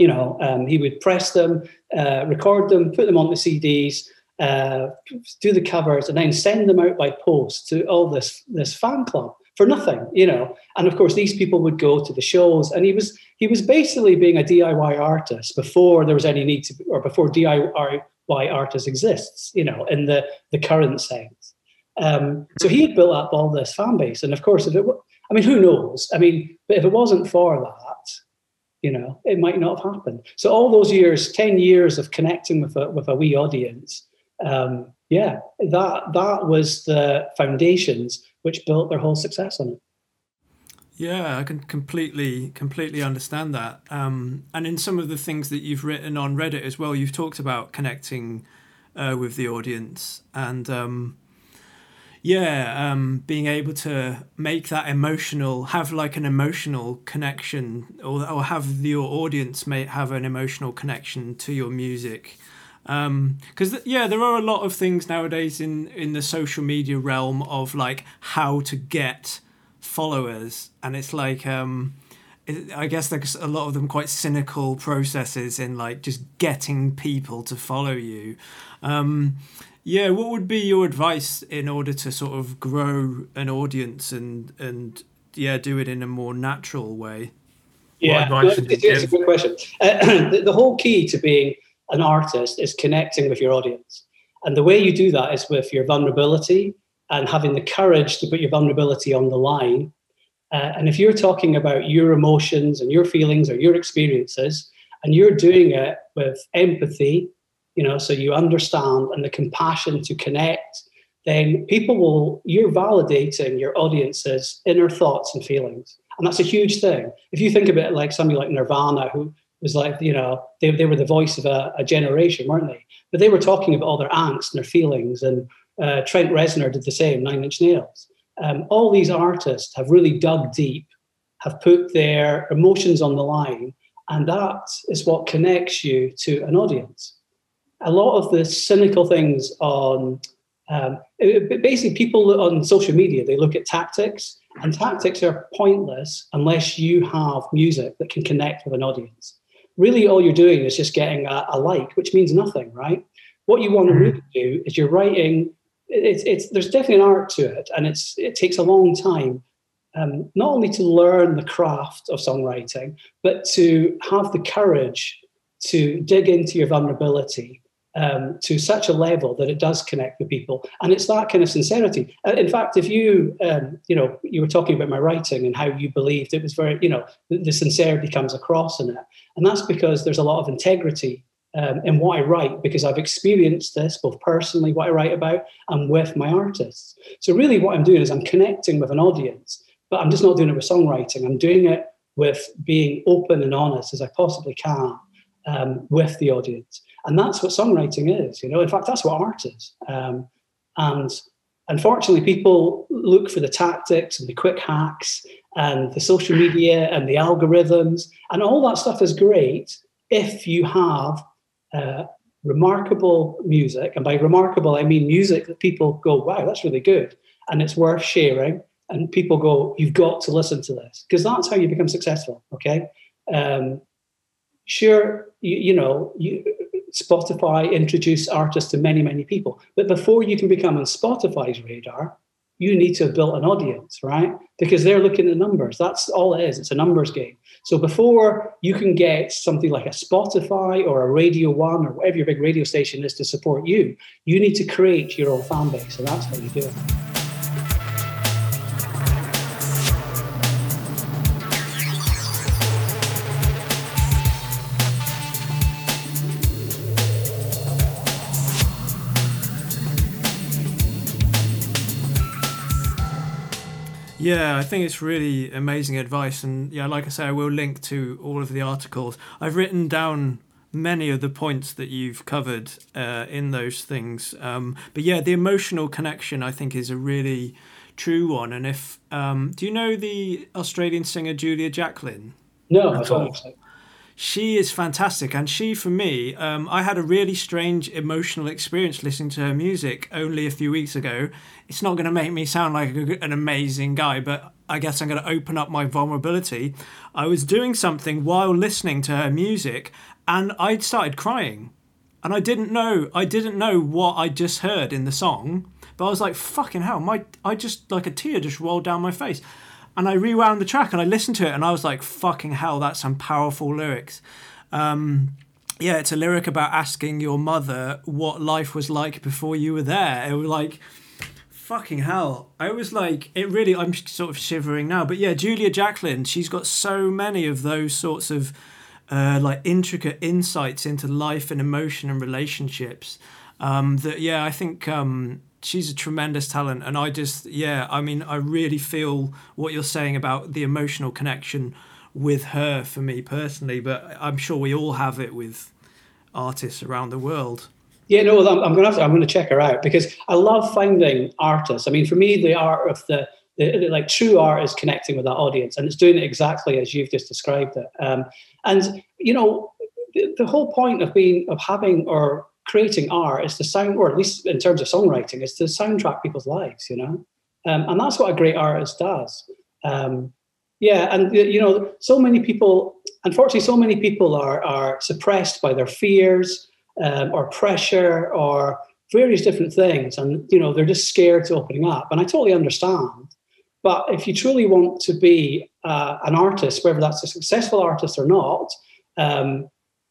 You know, he would press them, record them, put them on the CDs, do the covers, and then send them out by post to all this fan club for nothing, you know. And of course, these people would go to the shows, and he was basically being a DIY artist before there was any need to, or before DIY artist exists, you know, in the current sense. So he had built up all this fan base, and of course, if it, I mean, who knows? I mean, but if it wasn't for that, you know, it might not have happened. So all those years, 10 years of connecting with a wee audience, that was the foundations which built their whole success on it. Yeah, I can completely understand that. And in some of the things that you've written on Reddit as well, you've talked about connecting with the audience and being able to make that emotional, have like an emotional connection, or have your audience have an emotional connection to your music. Because there are a lot of things nowadays in the social media realm of like how to get followers, and it's like I guess there's a lot of them quite cynical processes in like just getting people to follow you. What would be your advice in order to sort of grow an audience and do it in a more natural way? It's a good question. The whole key to being an artist is connecting with your audience, and the way you do that is with your vulnerability and having the courage to put your vulnerability on the line. And if you're talking about your emotions and your feelings or your experiences, and you're doing it with empathy, you know, so you understand, and the compassion to connect, then you're validating your audience's inner thoughts and feelings. And that's a huge thing. If you think of it like somebody like Nirvana, who was like, you know, they were the voice of a generation, weren't they? But they were talking about all their angst and their feelings, and Trent Reznor did the same, Nine Inch Nails. All these artists have really dug deep, have put their emotions on the line, and that is what connects you to an audience. A lot of the cynical things on, basically people on social media, they look at tactics, and tactics are pointless unless you have music that can connect with an audience. Really all you're doing is just getting a like, which means nothing, right? What you want to really do is you're writing, there's definitely an art to it, and it takes a long time, not only to learn the craft of songwriting, but to have the courage to dig into your vulnerability to such a level that it does connect with people. And it's that kind of sincerity. In fact, if you, you know, you were talking about my writing and how you believed it was very, you know, the sincerity comes across in it. And that's because there's a lot of integrity in what I write, because I've experienced this both personally, what I write about, and with my artists. So really what I'm doing is I'm connecting with an audience, but I'm just not doing it with songwriting. I'm doing it with being open and honest as I possibly can with the audience. And that's what songwriting is, you know. In fact, that's what art is. And unfortunately, people look for the tactics and the quick hacks and the social media and the algorithms, and all that stuff is great if you have remarkable music, and by remarkable I mean music that people go, wow, that's really good, and it's worth sharing, and people go, you've got to listen to this, because that's how you become successful. Spotify introduced artists to many people, but before you can become on Spotify's radar, you need to have built an audience, right? Because they're looking at numbers. That's all it is. It's a numbers game. So before you can get something like a Spotify or a Radio 1 or whatever your big radio station is to support you, you need to create your own fan base, and that's how you do it. Yeah, I think it's really amazing advice. And yeah, like I say, I will link to all of the articles. I've written down many of the points that you've covered in those things. But yeah, the emotional connection, I think, is a really true one. And if, do you know the Australian singer Julia Jacklin? No, I don't. She is fantastic. And she, for me, I had a really strange emotional experience listening to her music only a few weeks ago. It's not going to make me sound like an amazing guy, but I guess I'm going to open up my vulnerability. I was doing something while listening to her music and I started crying. And I didn't know what I just heard in the song, but I was like, fucking hell, a tear just rolled down my face. And I rewound the track and I listened to it and I was like, fucking hell, that's some powerful lyrics. Yeah, it's a lyric about asking your mother what life was like before you were there. It was like, fucking hell. I was like, it really, I'm sort of shivering now. But yeah, Julia Jacklin, she's got so many of those sorts of intricate insights into life and emotion and relationships. I think she's a tremendous talent. And I just, I really feel what you're saying about the emotional connection with her for me personally, but I'm sure we all have it with artists around the world. Yeah, no, I'm going to check her out because I love finding artists. I mean, for me, the art of the true art is connecting with that audience, and it's doing it exactly as you've just described it. And you know, the whole point of having or creating art is to sound, or at least in terms of songwriting, is to soundtrack people's lives, you know, and that's what a great artist does. Yeah, and you know, so many people, unfortunately, are suppressed by their fears or pressure or various different things, and you know, they're just scared to opening up. And I totally understand. But if you truly want to be an artist, whether that's a successful artist or not, then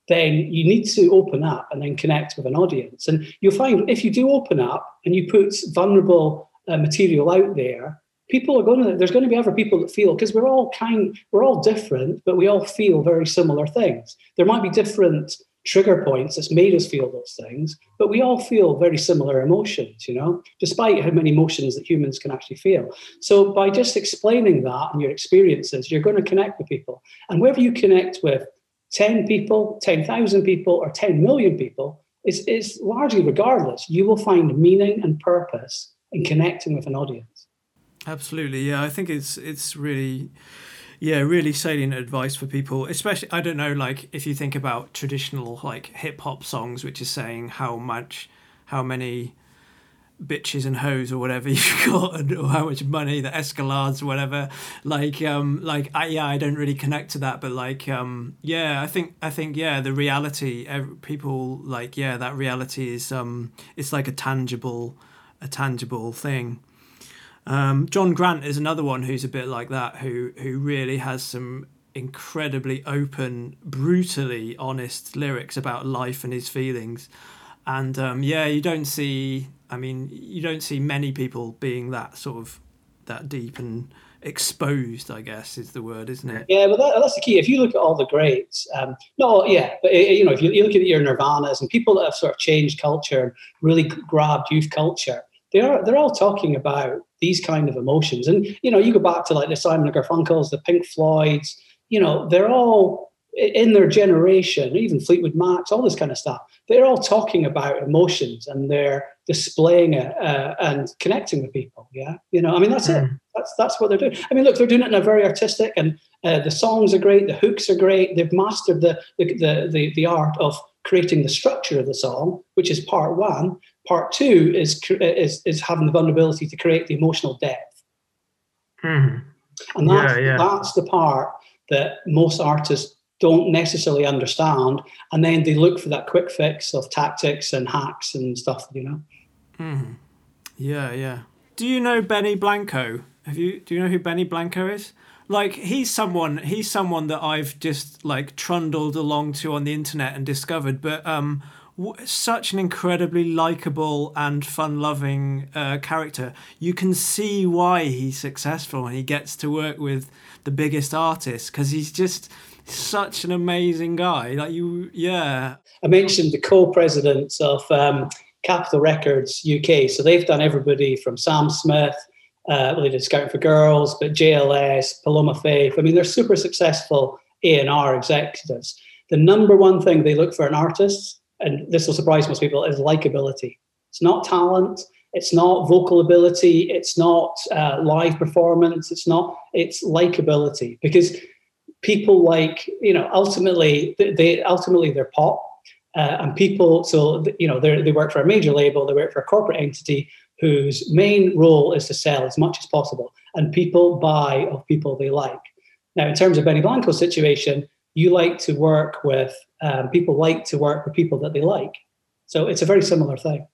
you need to open up and then connect with an audience. And you'll find if you do open up and you put vulnerable material out there, there's going to be other people that feel, because we're all different, but we all feel very similar things. There might be different trigger points that's made us feel those things, but we all feel very similar emotions, you know, despite how many emotions that humans can actually feel. So by just explaining that and your experiences, you're going to connect with people. And whether you connect with 10 people, 10,000 people, or 10 million people, it's largely regardless. You will find meaning and purpose in connecting with an audience. Absolutely, yeah. I think it's really, really salient advice for people, especially, I don't know, like if you think about traditional like hip hop songs, which is saying how many bitches and hoes or whatever you've got, and, or how much money, the Escalades, whatever. I don't really connect to that, but I think the reality, people that reality is it's like a tangible thing. John Grant is another one who's a bit like that, who really has some incredibly open, brutally honest lyrics about life and his feelings. And you don't see many people being that sort of that deep and exposed, I guess is the word, isn't it? Yeah, well, that's the key. If you look at all the greats, but you look at your Nirvanas and people that have sort of changed culture and really grabbed youth culture, they're all talking about these kind of emotions. And, you know, you go back to like the Simon & Garfunkels, the Pink Floyds, you know, they're all in their generation, even Fleetwood Macs, all this kind of stuff. They're all talking about emotions and they're displaying it and connecting with people. Yeah. You know, I mean, that's it. That's what they're doing. I mean, look, they're doing it in a very artistic, and the songs are great. The hooks are great. They've mastered the art of creating the structure of the song, which is part one. Part two is having the vulnerability to create the emotional depth. Mm. And that's the part that most artists don't necessarily understand. And then they look for that quick fix of tactics and hacks and stuff, you know? Mm. Yeah, yeah. Do you know Benny Blanco? Do you know who Benny Blanco is? Like, he's someone that I've just like trundled along to on the internet and discovered, but such an incredibly likable and fun-loving character. You can see why he's successful and he gets to work with the biggest artists, because he's just such an amazing guy. I mentioned the co-presidents of Capital Records UK, so they've done everybody from Sam Smith, they did Scouting for Girls, but JLS, Paloma Faith. I mean, they're super successful A&R executives. The number one thing they look for in artists, and this will surprise most people, is likability. It's not talent. It's not vocal ability. It's not live performance. It's likability, because people like, you know, ultimately they're pop, and people. So, you know, they work for a major label. They work for a corporate entity. whose main role is to sell as much as possible, and people buy of people they like. Now, in terms of Benny Blanco's situation, you like to work with, people like to work with people that they like. So it's a very similar thing.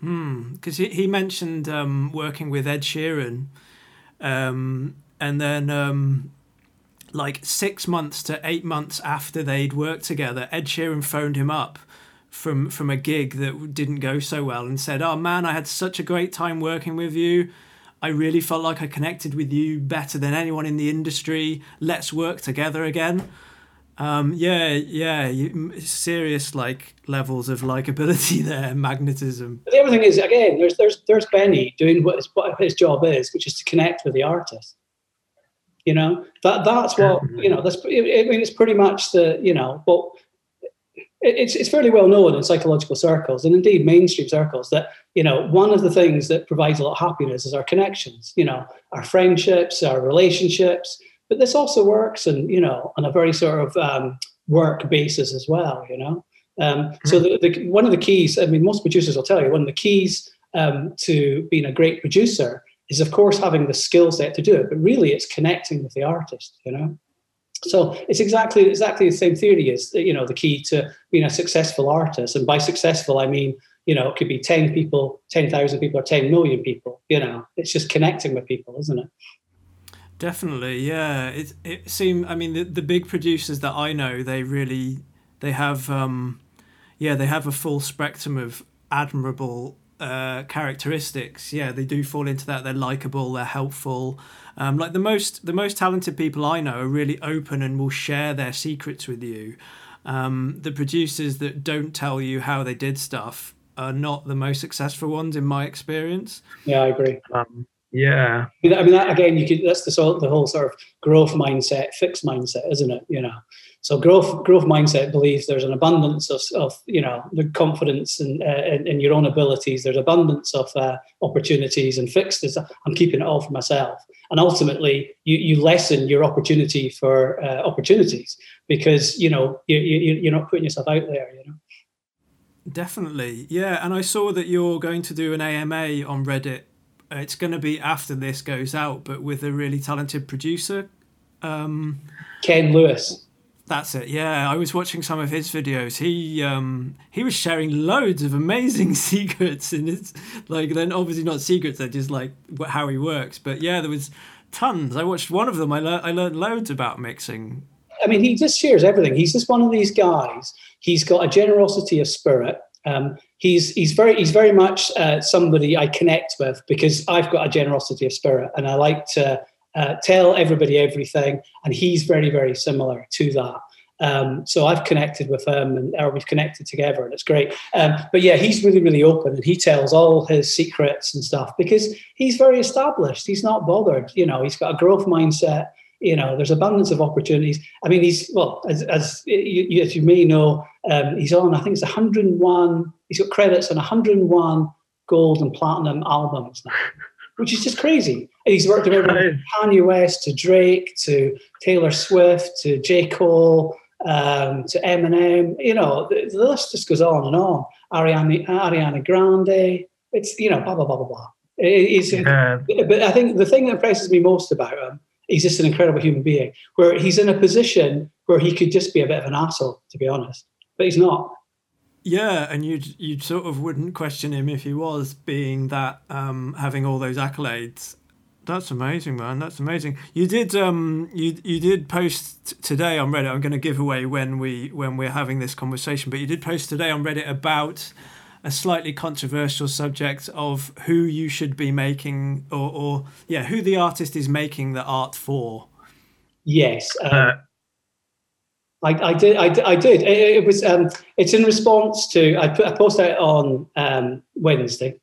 Because he mentioned working with Ed Sheeran, and then 6 months to 8 months after they'd worked together, Ed Sheeran phoned him up from a gig that didn't go so well and said, "Oh man, I had such a great time working with you. I really felt like I connected with you better than anyone in the industry. Let's work together again." Serious levels of likability there, magnetism. But the other thing is, again, there's Benny doing what his job is, which is to connect with the artist. You know, that's what, you know. That's, I mean, it's pretty much the, you know, well, it's fairly well known in psychological circles, and indeed mainstream circles, that, you know, one of the things that provides a lot of happiness is our connections, you know, our friendships, our relationships. But this also works, and, you know, on a very sort of work basis as well, you know. So the one of the keys, I mean, most producers will tell you, one of the keys to being a great producer is, of course, having the skill set to do it. But really, it's connecting with the artist, you know. So it's exactly the same theory as, you know, the key to being a successful artist. And by successful, I mean, you know, it could be 10 people, 10,000 people, or 10 million people, you know. It's just connecting with people, isn't it? Definitely, yeah. It seemed, I mean, the big producers that I know, they have a full spectrum of admirable characteristics. Yeah, they do fall into that. They're likable, they're helpful. The most talented people I know are really open and will share their secrets with you. The producers that don't tell you how they did stuff are not the most successful ones, in my experience. Yeah, I agree. Yeah, I mean, that, again, that's the whole sort of growth mindset, fixed mindset, isn't it? You know, so growth mindset believes there's an abundance of you know, the confidence in your own abilities. There's abundance of opportunities, and fixed is I'm keeping it all for myself. And ultimately, you lessen your opportunity for opportunities, because, you know, you're not putting yourself out there, you know. Definitely, yeah. And I saw that you're going to do an AMA on Reddit. It's going to be after this goes out, but with a really talented producer. Ken Lewis. That's it, yeah. I was watching some of his videos. He was sharing loads of amazing secrets. And it's like, they're obviously not secrets, they're just like how he works. But yeah, there was tons. I watched one of them. I learned loads about mixing. I mean, he just shares everything. He's just one of these guys. He's got a generosity of spirit. He's very much somebody I connect with, because I've got a generosity of spirit, and I like to tell everybody everything, and he's very, very similar to that. So I've connected with him, or we've connected together, and it's great. But yeah, he's really, really open, and he tells all his secrets and stuff, because he's very established. He's not bothered. You know, he's got a growth mindset. You know, there's abundance of opportunities. I mean, he's, well, as you may know, he's on, I think it's 101, he's got credits on 101 gold and platinum albums now, which is just crazy. And he's worked with everyone, Kanye West to Drake to Taylor Swift to J. Cole to Eminem. You know, the list just goes on and on. Ariana Grande. It's, you know, blah, blah, blah, blah, blah. But I think the thing that impresses me most about him, he's just an incredible human being, where he's in a position where he could just be a bit of an asshole, to be honest. But he's not. Yeah, and you sort of wouldn't question him if he was, being that, having all those accolades. That's amazing, man. That's amazing. You did you did post today on Reddit. I'm going to give away when we're having this conversation, but you did post today on Reddit about a slightly controversial subject of who you should be making, or who the artist is making the art for. Yes, I did. It was. It's in response to, I put a post out on Wednesday,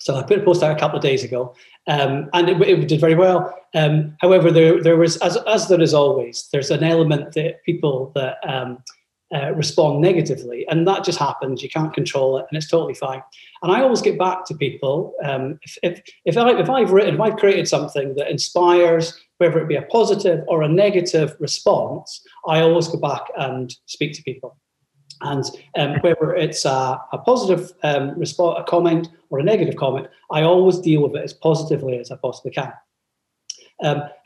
so I put a post out a couple of days ago, and it did very well. However, there was, as there is always, there's an element that people that respond negatively, and that just happens. You can't control it, and it's totally fine. And I always get back to people, if I've created something that inspires, whether it be a positive or a negative response, I always go back and speak to people. And whether it's a positive response, a comment, or a negative comment, I always deal with it as positively as I possibly can.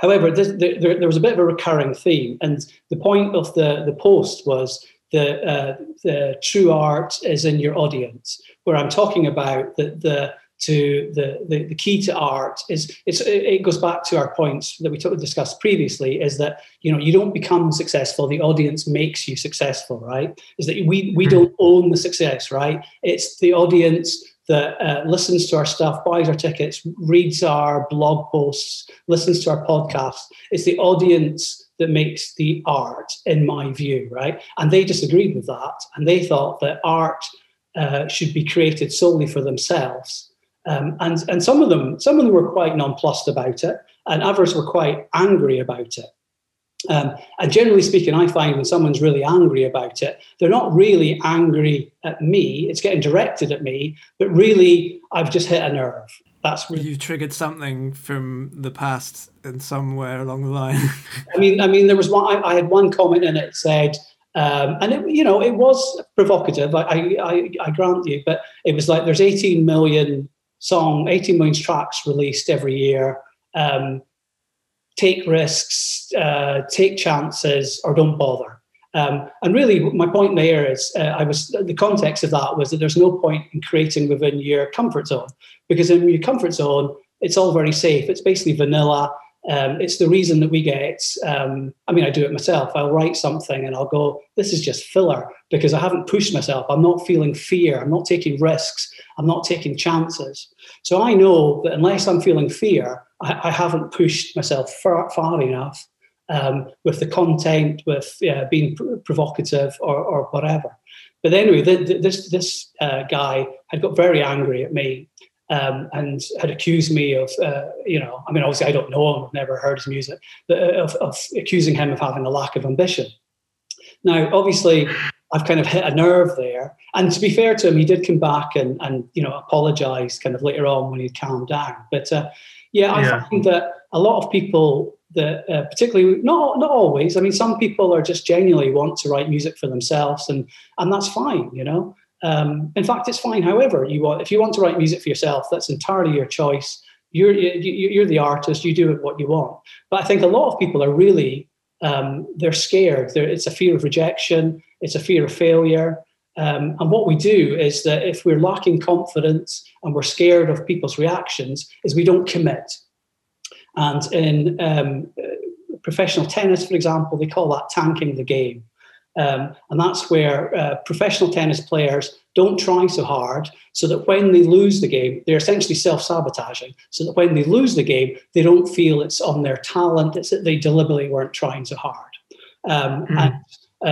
However, there was a bit of a recurring theme, and the point of the post was the true art is in your audience, where I'm talking about the key to art is it goes back to our points that we discussed previously, is that, you know, you don't become successful, the audience makes you successful, right? Is that we don't own the success, right? It's the audience that listens to our stuff, buys our tickets, reads our blog posts, listens to our podcasts. It's the audience that makes the art, in my view, right? And they disagreed with that, and they thought that art should be created solely for themselves. And some of them were quite nonplussed about it, and others were quite angry about it. And generally speaking, I find when someone's really angry about it, they're not really angry at me, it's getting directed at me, but really I've just hit a nerve. That's really... You've triggered something from the past and somewhere along the line. I mean, there was one, I had one comment and it said, and it, you know, it was provocative, I grant you, but it was like, there's 18 million tracks released every year. Take risks, take chances, or don't bother. And really, my point there is, the context of that was that there's no point in creating within your comfort zone, because in your comfort zone, it's all very safe. It's basically vanilla. It's the reason that we get, I mean, I do it myself. I'll write something and I'll go, this is just filler, because I haven't pushed myself. I'm not feeling fear. I'm not taking risks. I'm not taking chances. So I know that unless I'm feeling fear, I haven't pushed myself far enough with the content, with being provocative or whatever. But anyway, this guy had got very angry at me and had accused me of, you know, I mean, obviously I don't know him, I've never heard his music, but of accusing him of having a lack of ambition. Now, obviously, I've kind of hit a nerve there. And to be fair to him, he did come back and you know, apologise kind of later on when he'd calmed down. But I find that a lot of people that particularly, not always, I mean, some people are just genuinely want to write music for themselves and that's fine, you know. In fact, it's fine. However, if you want to write music for yourself, that's entirely your choice. You're the artist, you do what you want. But I think a lot of people are really, they're scared. It's a fear of rejection. It's a fear of failure. And what we do is that if we're lacking confidence and we're scared of people's reactions, is we don't commit. And in professional tennis, for example, they call that tanking the game. And that's where professional tennis players don't try so hard, so that when they lose the game, they're essentially self-sabotaging, so that when they lose the game, they don't feel it's on their talent, it's that they deliberately weren't trying so hard. And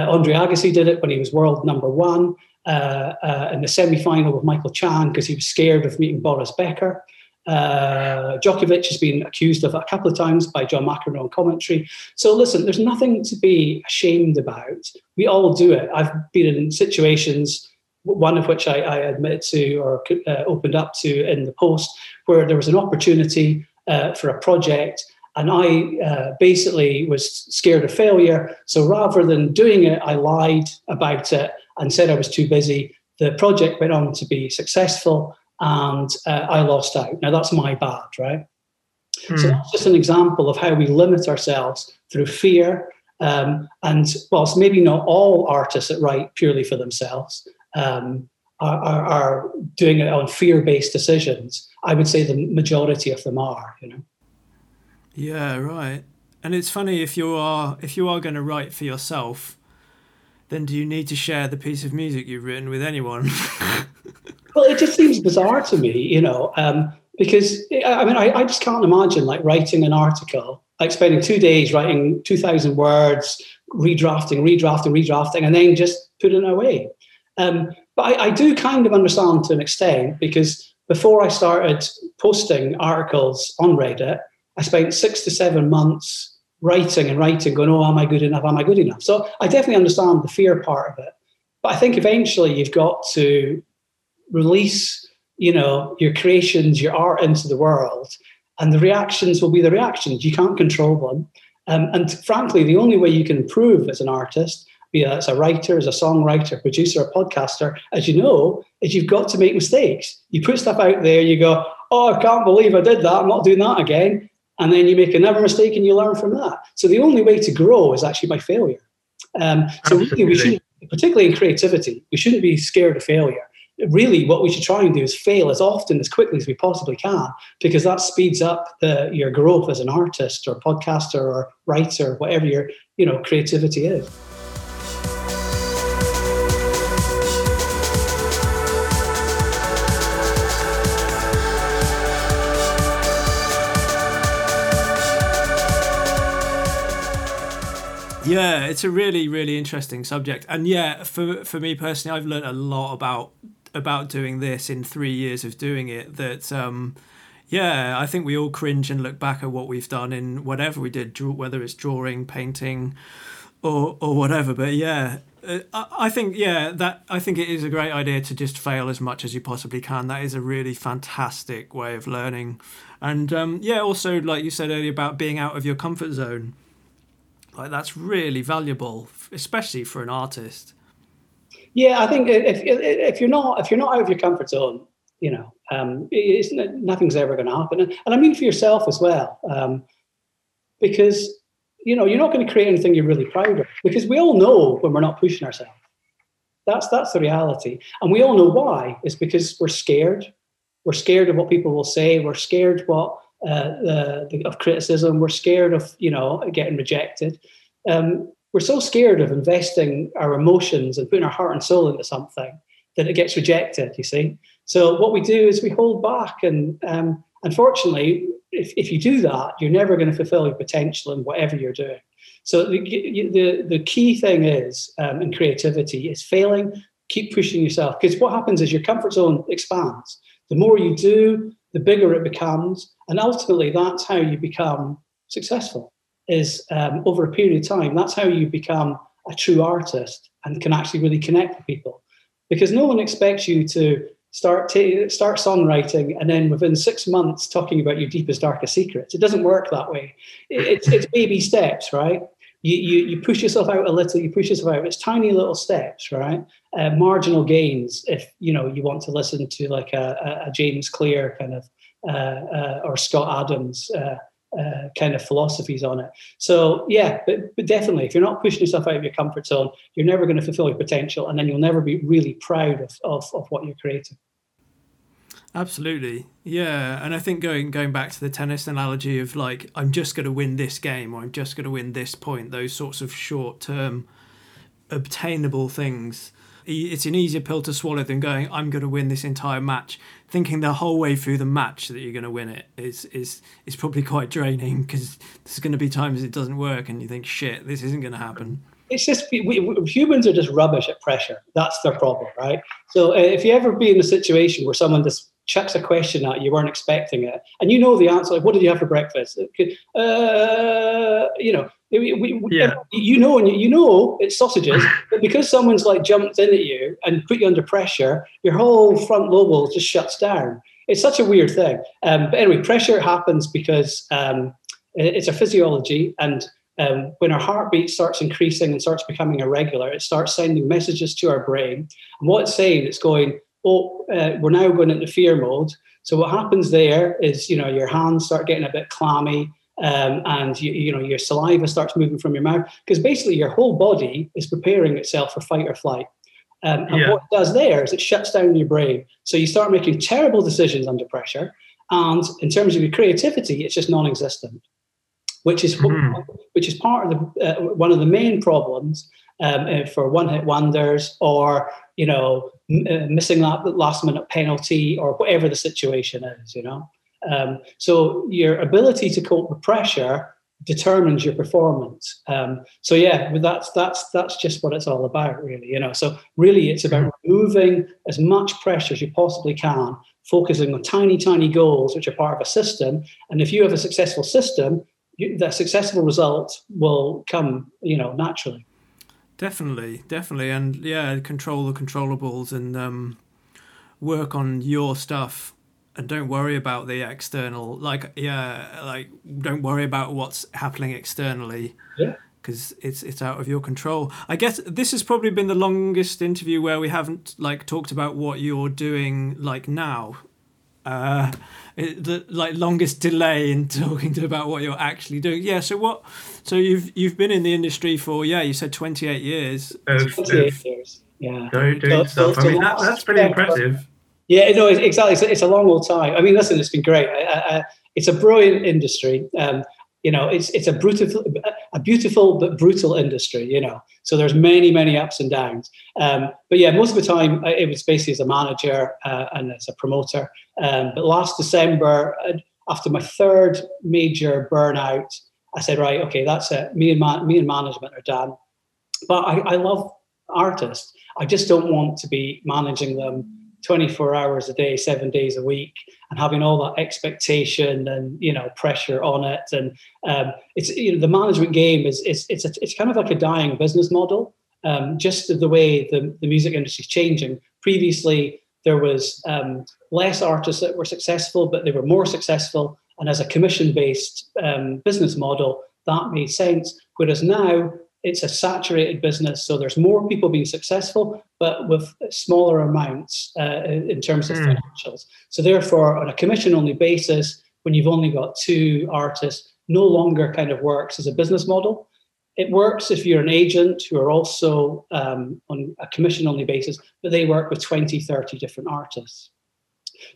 Andre Agassi did it when he was world number one in the semi-final with Michael Chan because he was scared of meeting Boris Becker. Djokovic has been accused of it a couple of times by John McEnroe on commentary. So listen, there's nothing to be ashamed about. We all do it. I've been in situations, one of which I admitted to or opened up to in the post, where there was an opportunity for a project, and I basically was scared of failure. So rather than doing it, I lied about it and said I was too busy. The project went on to be successful, and I lost out. Now, that's my bad, right? So that's just an example of how we limit ourselves through fear. And whilst maybe not all artists that write purely for themselves are doing it on fear-based decisions, I would say the majority of them are, you know? Yeah, right. And it's funny, if you are going to write for yourself, then do you need to share the piece of music you've written with anyone? Well, it just seems bizarre to me, you know, because I mean, I just can't imagine like writing an article, like spending 2 days writing 2,000 words, redrafting, and then just putting it away. But I do kind of understand to an extent, because before I started posting articles on Reddit, I spent 6 to 7 months writing, going, oh, am I good enough? So I definitely understand the fear part of it. But I think eventually you've got to release, you know, your creations, your art into the world, and the reactions will be the reactions. You can't control them. And frankly, the only way you can improve as an artist be as a writer, as a songwriter, producer, a podcaster, as you know, is you've got to make mistakes. You put stuff out there, you go, oh, I can't believe I did that. I'm not doing that again. And then you make another mistake and you learn from that. So the only way to grow is actually by failure. So really, we should, particularly in creativity, we shouldn't be scared of failure. Really, what we should try and do is fail as often, as quickly as we possibly can, because that speeds up your growth as an artist or podcaster or writer, whatever your creativity is. Yeah, it's a really, really interesting subject. And yeah, for me personally, I've learned a lot about doing this in 3 years of doing it, that I think we all cringe and look back at what we've done in whatever we did, whether it's drawing, painting, or whatever. But yeah, I think it is a great idea to just fail as much as you possibly can. That is a really fantastic way of learning. And also, like you said earlier, about being out of your comfort zone, like that's really valuable, especially for an artist. Yeah, I think if you're not out of your comfort zone, nothing's ever going to happen. And I mean for yourself as well, because you're not going to create anything you're really proud of. Because we all know when we're not pushing ourselves. That's the reality, and we all know why. It's because we're scared. We're scared of what people will say. We're scared of criticism. We're scared of getting rejected. We're so scared of investing our emotions and putting our heart and soul into something that it gets rejected, you see. So what we do is we hold back. And unfortunately, if you do that, you're never going to fulfill your potential in whatever you're doing. So the key thing is, in creativity, is failing, keep pushing yourself. Because what happens is your comfort zone expands. The more you do, the bigger it becomes. And ultimately, that's how you become successful. Is over a period of time, that's how you become a true artist and can actually really connect with people, because no one expects you to start songwriting and then within 6 months talking about your deepest, darkest secrets. It doesn't work that way. It's baby steps, right? You push yourself out a little, you push yourself out. It's tiny little steps, right? Marginal gains. If you want to listen to like a James Clear kind of or Scott Adams kind of philosophies on it. So yeah, but definitely, if you're not pushing yourself out of your comfort zone, you're never going to fulfill your potential, and then you'll never be really proud of what you're creating. Absolutely, yeah. And I think going back to the tennis analogy of like, I'm just going to win this game, or I'm just going to win this point, those sorts of short-term obtainable things. It's an easier pill to swallow than going, I'm going to win this entire match. Thinking the whole way through the match that you're going to win it is probably quite draining, because there's going to be times it doesn't work and you think, shit, this isn't going to happen. It's just, humans are just rubbish at pressure. That's their problem, right? So if you ever be in a situation where someone just chucks a question at you weren't expecting it, and you know the answer, like, what did you have for breakfast? It's sausages, but because someone's like jumped in at you and put you under pressure, your whole front lobe just shuts down. It's such a weird thing. But anyway, pressure happens because it's a physiology, and when our heartbeat starts increasing and starts becoming irregular, it starts sending messages to our brain. And what it's saying, it's going, we're now going into fear mode. So what happens there is, your hands start getting a bit clammy, and your saliva starts moving from your mouth, because basically your whole body is preparing itself for fight or flight. What it does there is it shuts down your brain. So you start making terrible decisions under pressure. And in terms of your creativity, it's just non-existent, which is part of the one of the main problems for one-hit wonders, or missing that last-minute penalty, or whatever the situation is. So your ability to cope with pressure determines your performance. So yeah, that's just what it's all about, really. So really, it's about removing as much pressure as you possibly can, focusing on tiny, tiny goals, which are part of a system. And if you have a successful system, the successful result will come, naturally. Definitely, and yeah, control the controllables, and work on your stuff. And don't worry about the external, don't worry about what's happening externally. Yeah. because it's out of your control. I guess this has probably been the longest interview where we haven't like talked about what you're doing like now. The like longest delay in talking about what you're actually doing. Yeah. So what? So you've been in the industry for you said 28 years. 28 years. Yeah. Doing stuff. I mean that's pretty impressive. Yeah. No. Exactly. It's a long old time. I mean, listen, it's been great. It's a brilliant industry. You know, it's a beautiful but brutal industry. You know, so there's many ups and downs. But yeah, most of the time it was basically as a manager and as a promoter. But last December, after my third major burnout, I said, right, okay, that's it. Me and management are done. But I love artists. I just don't want to be managing them 24 hours a day, 7 days a week, and having all that expectation and, you know, pressure on it. And it's, you know, the management game is kind of like a dying business model, just the way the music industry is changing. Previously, there was less artists that were successful, but they were more successful. And as a commission-based business model, that made sense. Whereas now, it's a saturated business, so there's more people being successful, but with smaller amounts in terms of financials. So therefore, on a commission-only basis, when you've only got two artists, no longer kind of works as a business model. It works if you're an agent who are also on a commission-only basis, but they work with 20, 30 different artists.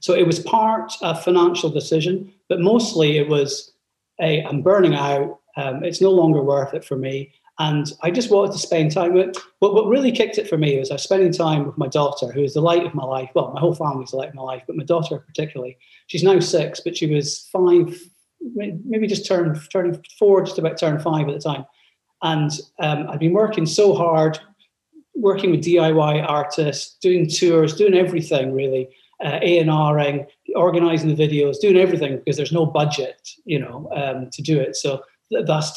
So it was part of financial decision, but mostly it was, I'm burning out, it's no longer worth it for me. And I just wanted to spend time with, what really kicked it for me was I was spending time with my daughter, who is the light of my life. Well, my whole family's the light of my life, but my daughter particularly. She's now 6, but she was 5, maybe just turning 4, just about turned 5 at the time. And I'd been working so hard, working with DIY artists, doing tours, doing everything really, A&Ring, organising the videos, doing everything because there's no budget, you know, to do it. So that's...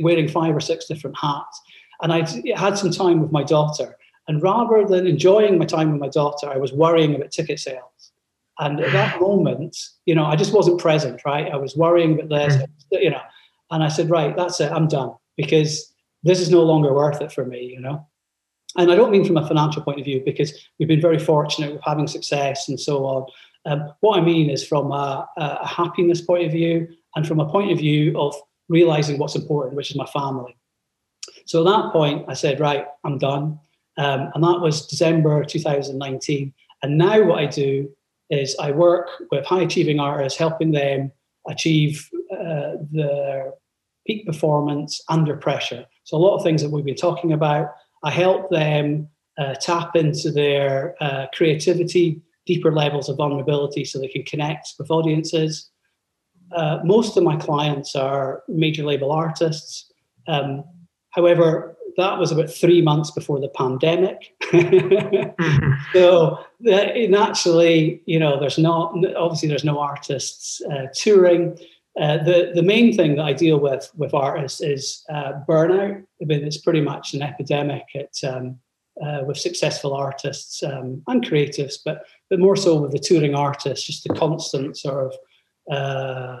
wearing 5 or 6 different hats. And I had some time with my daughter. And rather than enjoying my time with my daughter, I was worrying about ticket sales. And at that moment, you know, I just wasn't present, right? I was worrying about this, you know. And I said, right, that's it, I'm done. Because this is no longer worth it for me, you know. And I don't mean from a financial point of view, because we've been very fortunate with having success and so on. What I mean is from a happiness point of view and from a point of view of realizing what's important, which is my family. So at that point, I said, right, I'm done. And that was December 2019. And now what I do is I work with high-achieving artists, helping them achieve their peak performance under pressure. So a lot of things that we've been talking about, I help them tap into their creativity, deeper levels of vulnerability so they can connect with audiences. Most of my clients are major label artists. However, that was about 3 months before the pandemic. So naturally, you know, there's no artists touring. The main thing that I deal with artists is burnout. I mean, it's pretty much an epidemic with successful artists and creatives, but more so with the touring artists, just the constant sort of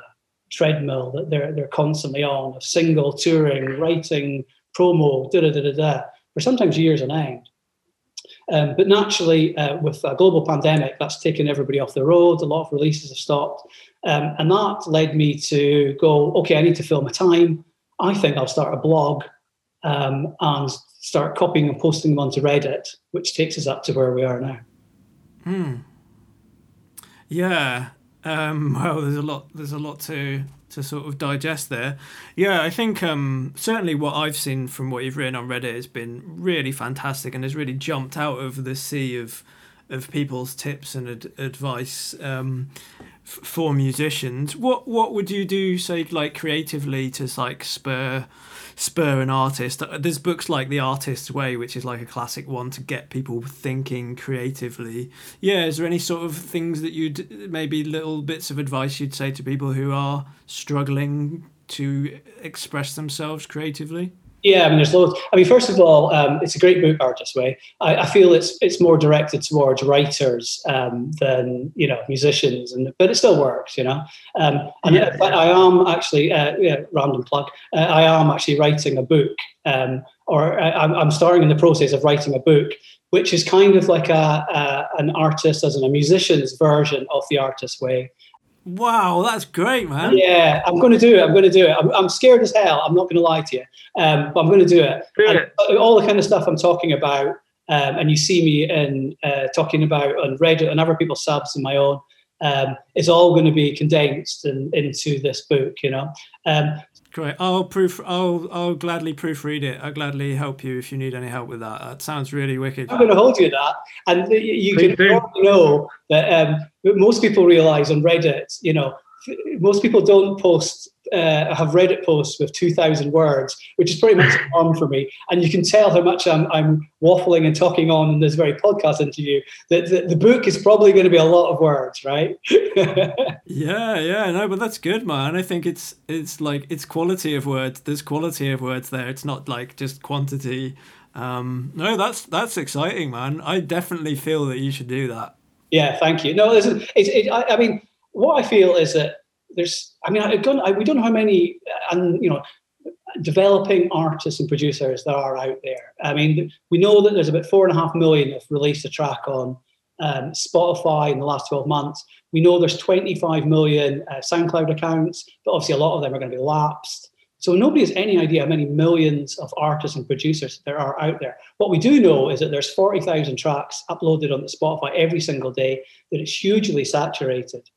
treadmill that they're constantly on, of single, touring, writing, promo, for sometimes years on end. But naturally, with a global pandemic, that's taken everybody off the road. A lot of releases have stopped. And that led me to go, okay, I need to fill my time. I think I'll start a blog and start copying and posting them onto Reddit, which takes us up to where we are now. Mm. Yeah. Well, there's a lot to sort of digest there. Yeah, I think certainly what I've seen from what you've written on Reddit has been really fantastic and has really jumped out of the sea of people's tips and advice for musicians. What would you do, say, like creatively to like spur an artist? There's books like The Artist's Way, which is like a classic one to get people thinking creatively. Yeah, is there any sort of things that you'd, maybe little bits of advice you'd say to people who are struggling to express themselves creatively? Yeah, I mean, there's loads. I mean, first of all, it's a great book, Artist's Way. I feel it's more directed towards writers than, you know, musicians, but it still works, you know. I am actually writing a book, or I'm starting in the process of writing a book, which is kind of like an artist, as in a musician's version of the Artist's Way. Wow, that's great, man. Yeah, I'm going to do it. I'm scared as hell. I'm not going to lie to you. But I'm going to do it. And all the kind of stuff I'm talking about, and you see me in talking about on Reddit and other people's subs and my own, it's all going to be condensed into this book, you know. Great. I'll gladly proofread it. I'll gladly help you if you need any help with that. That sounds really wicked. I'm going to hold you to that. And you Please can do. Know that most people realise on Reddit, you know, most people don't post, have Reddit posts with 2,000 words, which is pretty much a norm for me. And you can tell how much I'm waffling and talking on in this very podcast interview, that the book is probably going to be a lot of words, right? Yeah, no, but that's good, man. I think it's quality of words. There's quality of words there. It's not like just quantity. No, that's exciting, man. I definitely feel that you should do that. Yeah, thank you. No, listen, I mean, what I feel is that we don't know how many, and you know, developing artists and producers there are out there. I mean, we know that there's about 4.5 million have released a track on Spotify in the last 12 months. We know there's 25 million SoundCloud accounts, but obviously a lot of them are going to be lapsed. So nobody has any idea how many millions of artists and producers there are out there. What we do know is that there's 40,000 tracks uploaded on the Spotify every single day, that it's hugely saturated.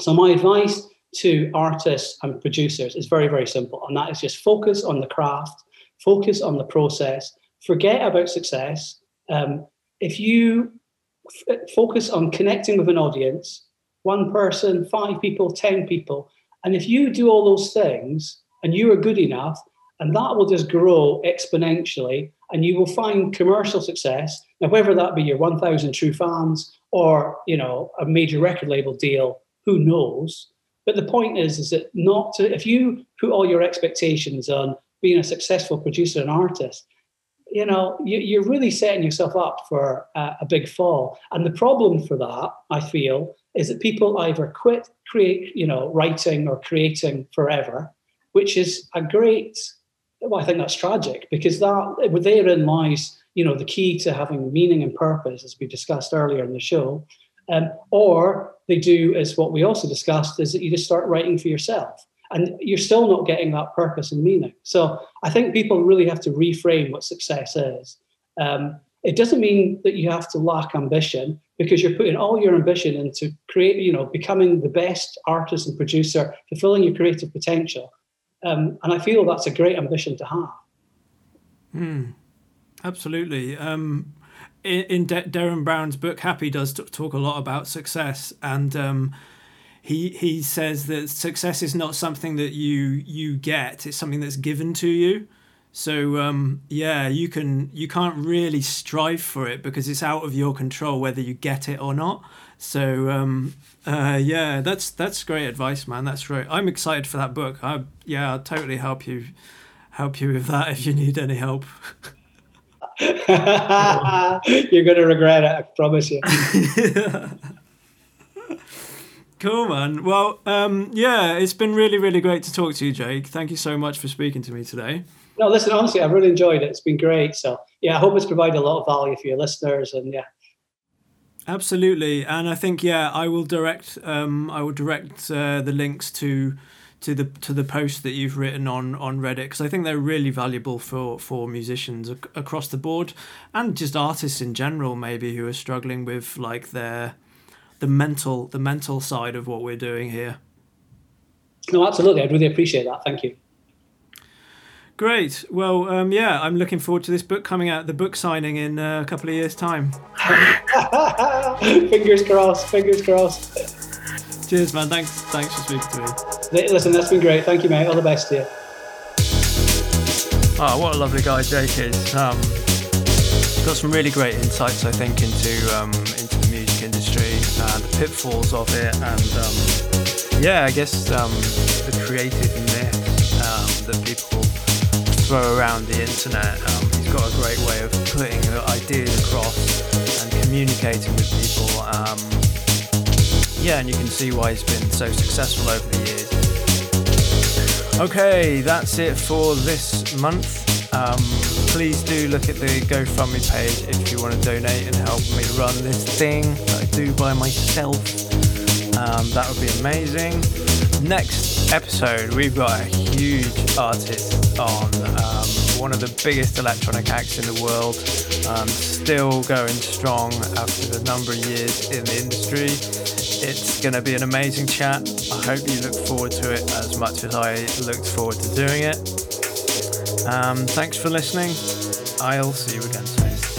So my advice to artists and producers is very, very simple. And that is just focus on the craft, focus on the process, forget about success. If you focus on connecting with an audience, one person, 5 people, 10 people, and if you do all those things and you are good enough, and that will just grow exponentially, and you will find commercial success. Now, whether that be your 1,000 true fans or, you know, a major record label deal, who knows? But the point is that if you put all your expectations on being a successful producer and artist, you know, you're really setting yourself up for a big fall. And the problem for that, I feel, is that people either quit writing or creating forever, which is I think that's tragic, because that therein lies, you know, the key to having meaning and purpose, as we discussed earlier in the show. Or they do, as what we also discussed, is that you just start writing for yourself and you're still not getting that purpose and meaning. So I think people really have to reframe what success is. It doesn't mean that you have to lack ambition, because you're putting all your ambition into create, you know, becoming the best artist and producer, fulfilling your creative potential. And I feel that's a great ambition to have. Absolutely. In Derren Brown's book, Happy does talk a lot about success, and he says that success is not something that you get; it's something that's given to you. So you can't really strive for it, because it's out of your control whether you get it or not. So that's great advice, man. That's great. I'm excited for that book. I'll totally help you with that if you need any help. You're going to regret it, I promise you. Cool, man. Well, it's been really, really great to talk to you, Jake. Thank you so much for speaking to me today. No, listen, honestly, I've really enjoyed it. It's been great. So, yeah, I hope it's provided a lot of value for your listeners, and yeah. Absolutely. And I think, yeah, I will direct the links to the posts that you've written on Reddit, because I think they're really valuable for musicians across the board, and just artists in general, maybe, who are struggling with like the mental side of what we're doing here. No, absolutely. I'd really appreciate that. Thank you. Great. Well, I'm looking forward to this book coming out, the book signing in a couple of years' time. Fingers crossed. Cheers, man. Thanks for speaking to me. Listen, that's been great. Thank you, mate. All the best to you. Oh, what a lovely guy Jake is. Got some really great insights, I think, into the music industry and the pitfalls of it, and I guess the creative myth that people throw around the internet. He's got a great way of putting ideas across and communicating with people. Yeah, and you can see why he's been so successful over the years. Okay, that's it for this month. Please do look at the GoFundMe page if you want to donate and help me run this thing that I do by myself. That would be amazing. Next episode, we've got a huge artist on, one of the biggest electronic acts in the world, still going strong after a number of years in the industry. It's going to be an amazing chat. I hope you look forward to it as much as I looked forward to doing it. Thanks for listening. I'll see you again soon.